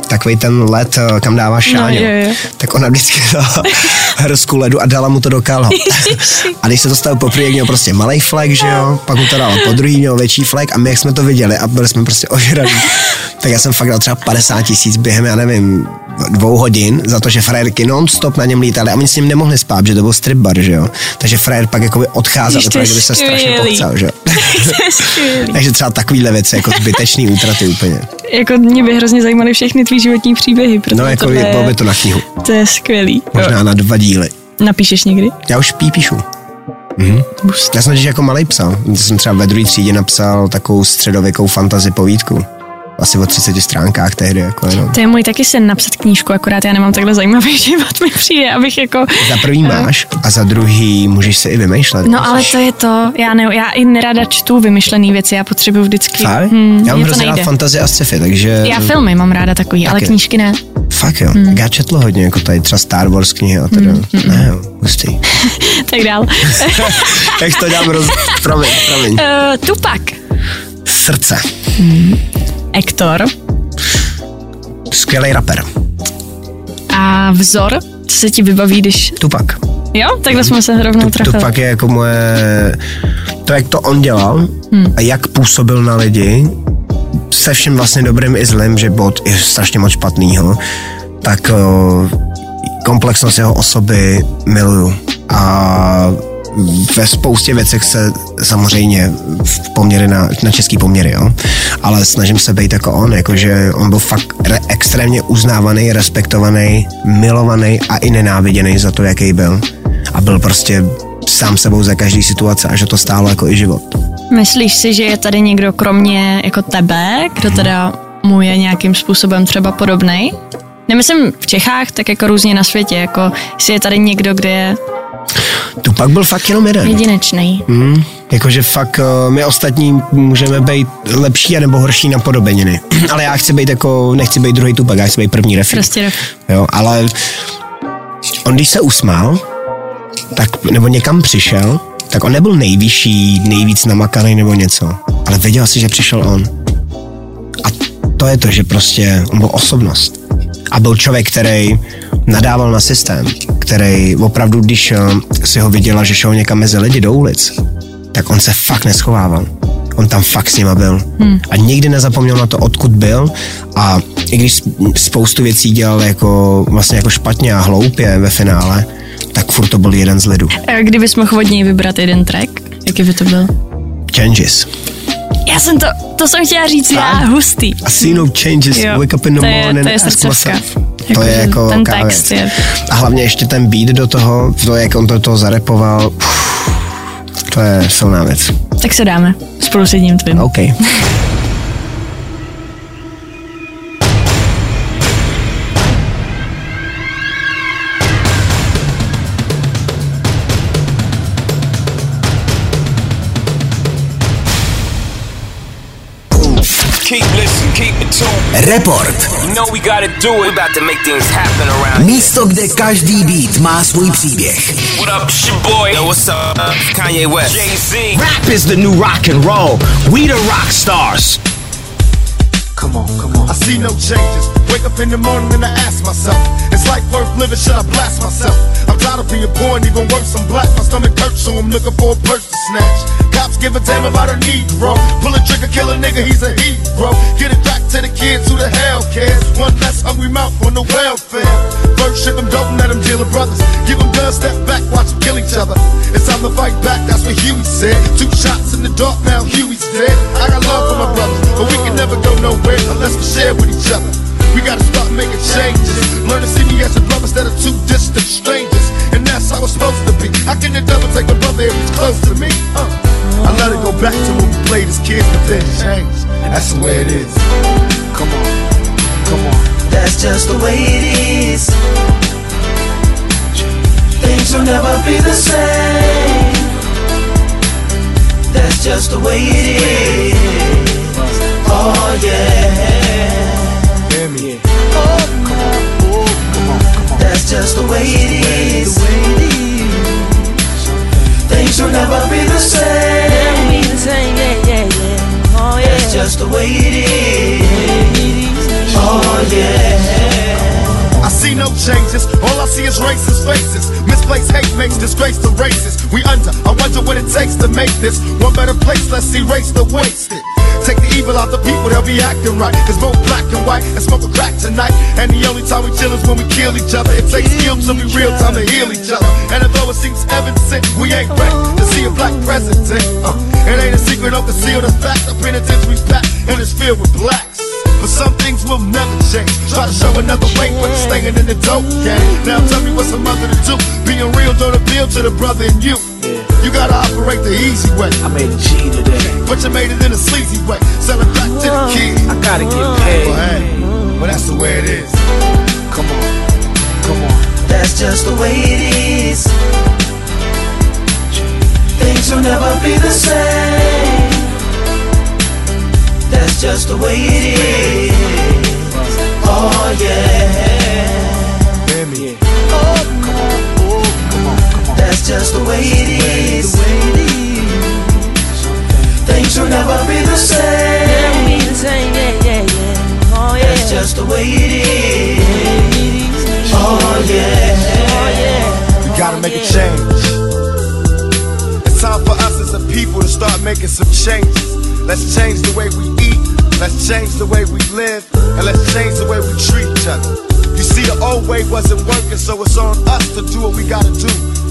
takovej ten led, kam dáváš šáňu, no, tak ona vždycky dala hrsku ledu a dala mu to do kalho. A když se to stalo poprvé, měl prostě malej flek, že jo, pak mu to dala podruhý, měl větší flek a my, jak jsme to viděli a byli jsme prostě ožraní. Tak já jsem fakt dal třeba 50 000 během, já nevím, 2 hodin za to, že frajerky non-stop na něm lítaly a oni s ním nemohli spát, že to byl strip bar, že jo. Takže frajer pak jakoby odcházel, protože by se strašně pochcel, že jo. Takže třeba takovýhle věci, jako zbytečný útraty úplně. Jako mě by hrozně zajímaly všechny tvý životní příběhy, protože no, jako bylo by to na knihu. To je skvělý. Možná na 2 díly. Napíšeš někdy? Já už píšu. Já jsem jako malej psal. Já jsem třeba ve 2. třídě napsal takovou středověkou fantasy povídku. Asi o 30 stránkách tehdy. Jako jenom. To je můj taky sen napsat knížku, akorát já nemám takhle zajímavý život, mi přijde, abych jako... Za prvý máš a za druhý můžeš se i vymýšlet. No ale to je to, já i nerada čtu vymyšlený věci, já potřebuji vždycky... Já mám hrozně rád fantasy a sci-fi, takže... Já filmy mám ráda takový, taky. Ale knížky ne. Fakt jo, tak já četl hodně, jako tady třeba Star Wars knihy a teda, ne jo, hustý. Tak dál. Tak to dělám promiň. Tupac. Srdce. Ektor. Skvělej rapper. A vzor? Co se ti vybaví, když... Tupac. Jo? Takhle jsme se rovnou trafili. Tupac je jako moje... To, jak to on dělal a jak působil na lidi, se všem vlastně dobrým i zlým, že bylo je strašně moc špatnýho, tak komplexnost jeho osoby miluju. A ve spoustě věcech se samozřejmě v poměry na český poměry, jo. Ale snažím se být jako on, jakože on byl fakt extrémně uznávaný, respektovaný, milovaný a i nenáviděný za to, jaký byl. a byl prostě sám sebou za každý situace a že to stálo jako i život. Myslíš si, že je tady někdo kromě jako tebe, kdo teda mu je nějakým způsobem třeba podobnej? Nemyslím v Čechách, tak jako různě na světě, jako jestli je tady někdo, kde je... Tupac byl fakt jenom jeden. Jedinečnej. Jakože fakt my ostatní můžeme být lepší anebo horší na podobeniny. Ale já chci být jako, nechci být druhý Tupac, já chci být první Refew. Prostě jo, ale on když se usmál, tak, nebo někam přišel, tak on nebyl nejvyšší, nejvíc namakaný nebo něco. Ale věděl si, že přišel on. A to je to, že prostě on byl osobnost. A byl člověk, který nadával na systém, který opravdu, když si ho viděla, že šel někam mezi lidi do ulic, tak on se fakt neschovával. On tam fakt s nima byl. A nikdy nezapomněl na to, odkud byl. A i když spoustu věcí dělal jako, vlastně jako špatně a hloupě ve finále, tak furt to byl jeden z lidů. A kdybys mohl od něj vybrat jeden track, jaký by to byl? Changes. Já jsem to jsem chtěla říct, já hustý. I see no changes, jo, wake up in the morning. To je srdcovka. To je jako ten text je. A hlavně ještě ten beat do toho, to jak on do toho zarepoval, to je silná věc. Tak se dáme spolu s jedním tvým. OK. Report. Místo, kde každý beat má svůj příběh. What up, shit boy? Yo, what's up? Kanye West. Jay-Z. Rap is the new rock and roll. We the rock stars. Come on, come on. I see no changes. Wake up in the morning and I ask myself, is life worth living? Should I blast myself? I'm tired of being poor and even worse, I'm black. My stomach hurts, so I'm looking for a purse to snatch. Cops give a damn about a Negro. Pull a trigger, kill a nigga, he's a hero. Get it back to the kids, who the hell cares? One less hungry mouth on the welfare. First ship them, don't let them deal with brothers. Give them guns, step back, watch them kill each other. It's time to fight back, that's what Huey said. Two shots in the dark, now Huey's dead. I got love for my brothers, but we can never go nowhere unless we share with each other. We gotta start making changes. Learn to see me as a brother instead of two distant strangers. And that's how it's supposed to be. How can the devil take a brother if he's close to me? I let it go back to when we played as kids, but then change. That's the way it is. Come on, come on. That's just the way it is. Things will never be the same. That's just the way it is. Oh yeah. Hear me. Oh, come on, oh, come on, come on. That's just the way it is. Things will never be the same. Yeah, yeah, yeah. Oh, yeah. That's just the way it is. Oh yeah. I see no changes. All I see is racist faces. Misplaced hate makes disgrace to races. We under. I wonder what it takes to make this one better place. Let's erase the wasted. Take the evil out the people, they'll be acting right. It's both black and white, and smoke a crack tonight. And the only time we chill is when we kill each other. It takes skill to be real time to heal each other. And although it seems evident, we ain't ready to see a black president. It ain't a secret or concealed, a fact. The penitentiary's packed, and it's filled with blacks. But some things will never change. Try to show another way, but it's staying in the dope game. Now tell me what's a mother to do. Being real don't appeal to the brother in you. You gotta operate the easy way. I made a G today, but you made it in a sleazy way. Sell it back to the kids. I gotta get paid. Well, hey, well that's the way it is. Come on, come on. That's just the way it is. Things will never be the same. That's just the way it is. Oh yeah. Hear me. Oh come on. That's just the way it is. Things will never be the same. That's just the way it is. Oh yeah. We gotta make a change. It's time for us as a people to start making some changes. Let's change the way we eat. Let's change the way we live. And let's change the way we treat each other. You see the old way wasn't working, so it's on us to do what we gotta do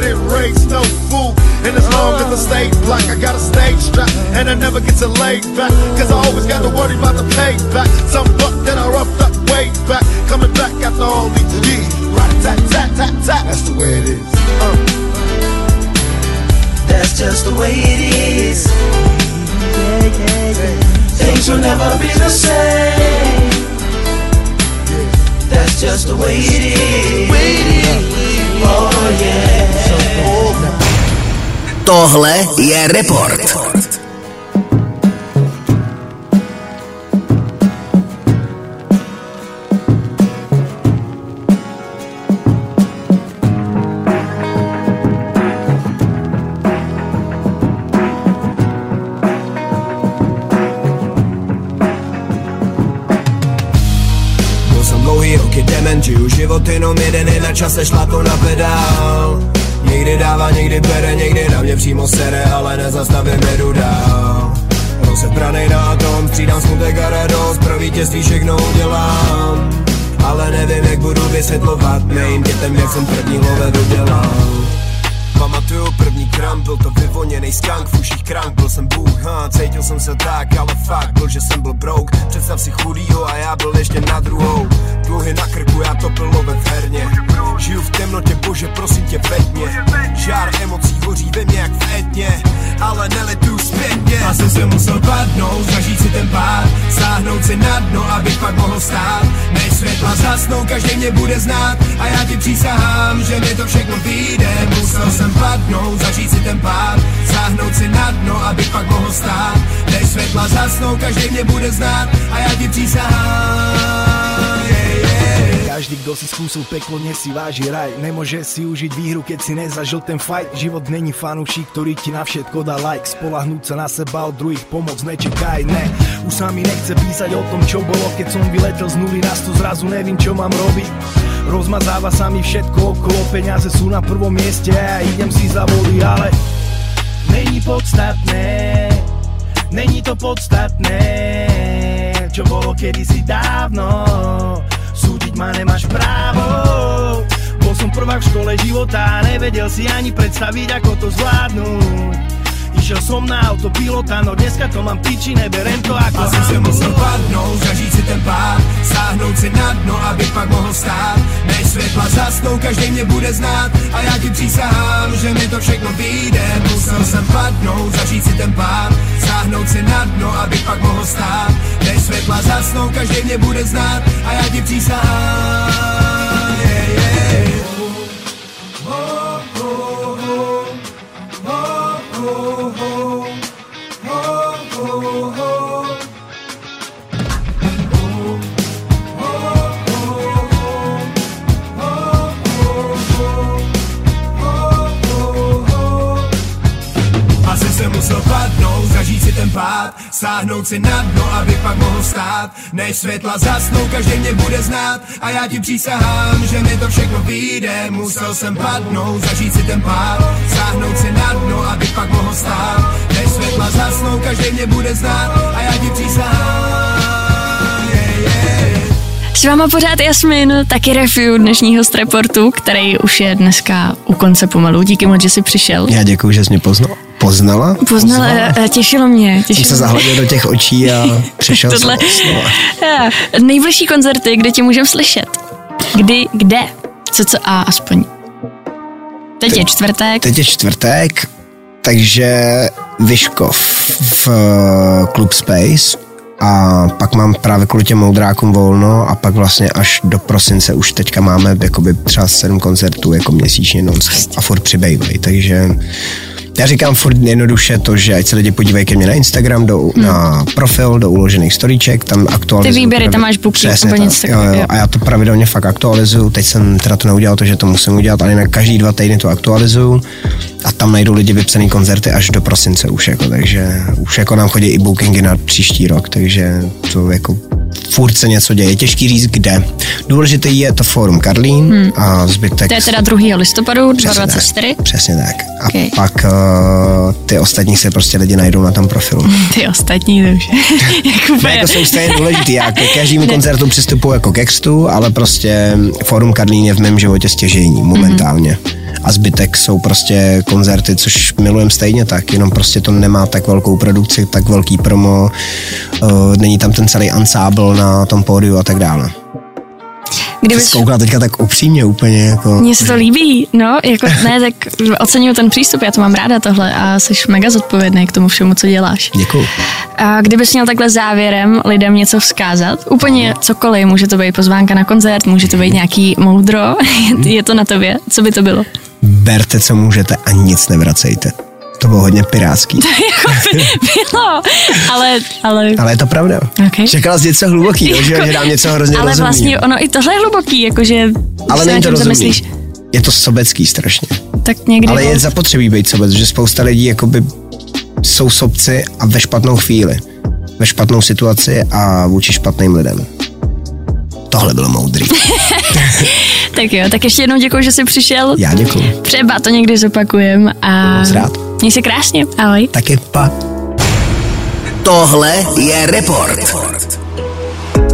but it rates no fool. And as long as I stay black, I got a stage strap, and I never get to lay back, cause I always got to worry about the payback. Some buck that I roughed up way back, coming back after all these years. Rat-a-tat-tat-tat-tat, that's the way it is. That's just the way it is. Yeah, yeah, yeah. Things will never be the same. That's just the way it is. Oh yeah. Tohle je Report. Byl jsem dlouhý roky dement, žiju život jenom jeden, je na čase šlápnout na pedál. Někdy dává, někdy bere, někdy na mě přímo sere, ale nezastavím, jedu dál. Rozebranej na tom, střídám smutek a radost, pro vítězství všechno udělám. Ale nevím, jak budu vysvětlovat mým dětem, jak jsem první lovec udělal. Pamatuju první kram, byl to vyvoněnej skank, v uších krank, byl jsem bůh, cítil jsem se tak, ale fakt byl, že jsem byl brouk. Představ si chudýho a já byl ještě na druhou. Dluhy na krku, já to byl lovec herně. Žiju v temnotě, bože, prosím tě vedně. Žár emocí hoří ve mně jak v etně, ale nelituju zpětně. A jsem se musel padnout, zažít si ten pád, sáhnout si na dno, abych pak mohl stát. Než světla zasnou, každý mě bude znát, a já ti přísahám, že mi to všechno vyjde. Musel jsem padnout, zažít si ten pád, sáhnout si na dno, abych pak mohl stát. Než světla zasnou, každý mě bude znát, a já ti přísahám, yeah, yeah. Každý, kdo si zkusil peklo, dnes si váži raj. Nemôže si užiť výhru, keď si nezažil ten fight. Život není fanúšik, ktorý ti na všetko dá like. Spolahnúť sa na seba, od druhých pomoc nečekaj, ne. Už sa mi nechce písať o tom, čo bolo, keď som vyletel z nuly na 100, zrazu nevím, čo mám robiť. Rozmazáva sa mi všetko okolo, peniaze sú na prvom mieste a ja idem si za vody, ale není podstatné, není to podstatné, čo bolo kedysi dávno. Súdiť ma nemáš právo. Bol som prvák v škole života, nevedel si ani predstaviť, ako to zvládnuť. Išiel som na autopilota, no dneska to mám piči, neberem to ako. A som se musel padnout, zažít si ten pád, sáhnout si na dno, abych pak mohl stát. Než světla zasnou, každý mě bude znát, a já ti přísahám, že mi to všechno vyjde. Musel jsem padnout, zažít si ten pád, sáhnout si na dno, abych pak mohl stát. Než světla zasnou, každý mě bude znát, a já ti přísahám, yeah, yeah. Musel padnout, zažít si ten pád, sáhnout si na dno, abych pak mohl stát. Než světla zasnou, každý mě bude znát, a já ti přísahám, že mi to všechno vyjde. Musel jsem padnout, zažít si ten pád, sáhnout si na dno, abych pak mohl stát. Než světla zasnou, každý mě bude znát, a já ti přísahám, yeah, yeah. S váma pořád Jasmin, taky Refew dnešního Reportu, který už je dneska u konce pomalu. Díky moc, že jsi přišel. Já děkuju, že jsi mě poznala. Poznala, těšilo mě. Jsem se zahleděl do těch očí a přišel jsem. Nejbližší koncerty, kde tě můžeme slyšet? Kde? Co a aspoň? Teď je čtvrtek, takže Vyškov v Club Space. A pak mám právě kvůli těm moudrákům volno a pak vlastně až do prosince už teďka máme jakoby třeba 7 koncertů jako měsíčně non-stop a furt přibývají, takže já říkám furt jednoduše to, že ať se lidi podívají ke mně na Instagram, na profil, do uložených storyček, tam aktualizuju. Ty výběry, tam máš buky. Přesně, a já to pravidelně fakt aktualizuju, teď jsem teda to neudělal, to, že to musím udělat, ale na každý 2 týdny to aktualizuju a tam najdou lidi vypsané koncerty až do prosince už, jako, takže už jako nám chodí i bookingy na příští rok, takže to jako furt se něco děje, je těžký říct kde. Důležité je to Fórum Karlín a zbytek... To je teda 2. listopadu, 2024. Přesně tak. A okay. Pak ty ostatní se prostě lidi najdou na tom profilu. Ty ostatní, to už je. Jako jsou stejně důležitý, já ke každému koncertu přistupuji jako ke křtu, ale prostě Fórum Karlín je v mém životě stěžejní momentálně. a zbytek jsou prostě koncerty, což milujem stejně tak, jenom prostě to nemá tak velkou produkci, tak velký promo, není tam ten celý ansábl na tom pódiu a tak dále. Kdybyš zkoukala teďka tak upřímně úplně. Jako, mně se to líbí, no, jako ne, tak oceňuju ten přístup, já to mám ráda tohle a jsi mega zodpovědný k tomu všemu, co děláš. Děkuju. A kdybys měl takhle závěrem lidem něco vzkázat, úplně cokoliv, může to být pozvánka na koncert, může to být nějaký moudro, je to na tobě, co by to bylo? Berte, co můžete a nic nevracejte. To bylo hodně pirátský. To jako bylo, ale je to pravda. Okay. Čekala jsi něco hluboký, jako, že dám něco hrozně ale rozumný. Ale vlastně ono i tohle je hluboký, jakože... Ale není to rozumný. Je to sobecký strašně. Tak někdy... Ale je zapotřebí být sobec, že spousta lidí jakoby jsou sobci a ve špatnou chvíli, ve špatnou situaci a vůči špatným lidem. Tohle bylo moudrý. Tak jo, tak ještě jednou děkuji, že jsi přišel. Já děkuji. Třeba to někdy zopakujem a... Měj se krásně, ahoj. Taky pa. Tohle je Report.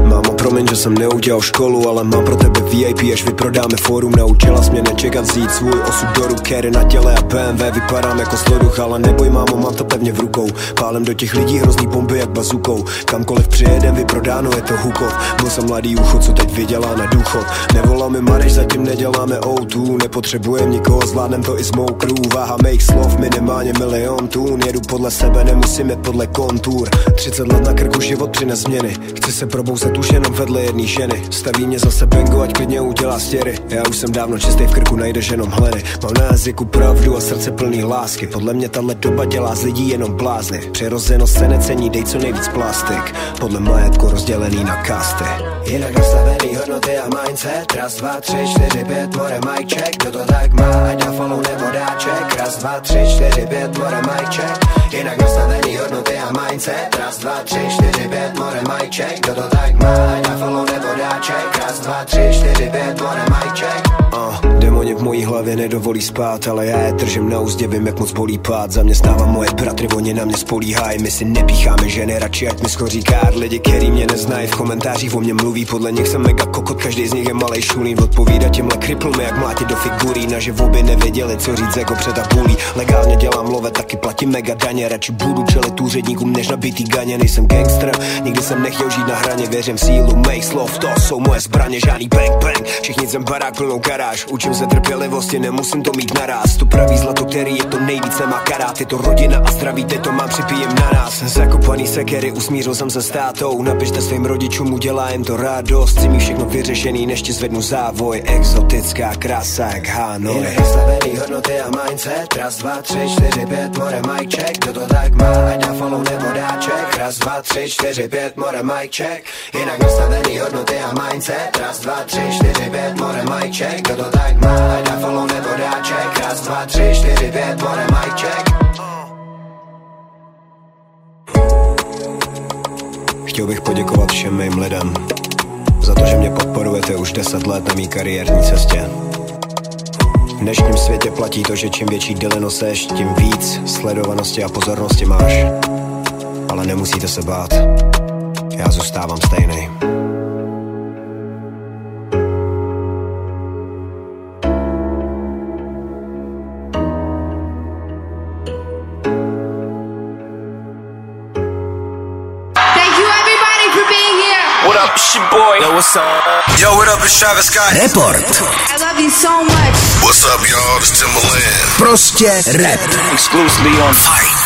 Mámo, promiň, že jsem neudělal školu, ale mám pro tebe VIP, až vyprodáme fórum. Naučila jsi mě nečekat, vzít svůj osud do ruky, na těle a BMW. Vypadám jako sloduch, ale neboj, mámo, mám to pevně v rukou. Pálem do těch lidí hrozný bomby jak bazukou. Kamkoliv přijedem, vyprodáno je to hukov. Byl jsem mladý úchod, co teď vydělá na důchod. Nevoláme Mareš, zatím neděláme O2. Nepotřebujem nikoho, zvládnem to i s mou crew. Váha mých slov, minimálně milion tun. Jedu podle sebe, nemusím jet podle kontur. 30 let na krku, život přines změny. Chci se probouzet už jenom vedle jedný ženy. Staví mě zase bengo, ať klidně udělá stěry. Já už jsem dávno čistý, v krku najdeš jenom hleny. Mám na jazyku pravdu a srdce plný lásky. Podle mě tahle doba dělá z lidí jenom blázny. Přirozenost se necení, dej co nejvíc plastik. Podle majetku rozdělený na kasty. Jinak nastavený hodnoty a mindset. Raz, dva, tři, čtyři, pět, more, mic check. Kdo to tak má, ať na follow nebo dáček. Raz, dva, tři, čtyři, pět, more, mic check. Jinak nastavený hodnoty a mindset. Raz, dva, tři, čtyři, pět, more, mic check. Kdo to tak má, já follow nebo dáček. Raz, dva, tři, čtyři, pět, more, mic check. Demoni v mojí hlavě nedovolí spát, ale já je držím na úzdě, vím jak moc bolí pád. Zaměstnávám moje bratry, oni na mě spolíhají. My si nepícháme ženy, radši ať mi skoří kár. Lidi, který mě neznají, v komentářích o mě mluví. Podle nich jsem mega kokot, každý z nich je malej šulín. Odpovídat těmhle kriplům jak mlátit do figurí. Naživu by nevěděli, co říct jako před abulí. Legálně dělám love, taky platím mega daně. Radši budu čelit úředníkům než nabitý ganě. Nejsem gangster, nikdy jsem nechtěl žít na hraně. Věřím v sílu mých slov, to jsou moje zbraně. Žádný bang bang, všichni jsem barák plnou garáž. Učím se trpělivosti, nemusím to mít naraz. To pravý zlato, který je to nejvíc nemá karát. Je to rodina a zdraví, teď to mám připíjem na nás. Zakopaný sekery, usmířil jsem se s tátou. Napište svým rodičům, udělá jim to radost. Chci mít všechno vyřešený, než ti zvednu závoj. Exotická krása jak Hanoi. Jinak nastavený hodnoty a mindset. Raz, dva, tři, čtyři, pět, more, mic check. Kdo to tak má, ať na follow nebo dáček. Raz, dva, tři, čtyři, pět, more, mic check. Jinak nastavený hodnoty a mindset. Raz, dva, tři, čtyři, pět, more, mic check. Kdo to tak má, ať na follow nebo dáček. Raz, dva, tři, čtyři, pět, more, mic check. Chtěl bych poděkovat všem mým lidem za to, že mě podporujete už 10 let na mý kariérní cestě. V dnešním světě platí to, že čím větší díly noseš, tím víc sledovanosti a pozornosti máš. Ale nemusíte se bát, já zůstávám stejný. Boy. Yo, what's up? Yo, what up? It's Travis Scott. Report. I love you so much. What's up, y'all? It's Timbaland. Prostě rap. Exclusively on Fight.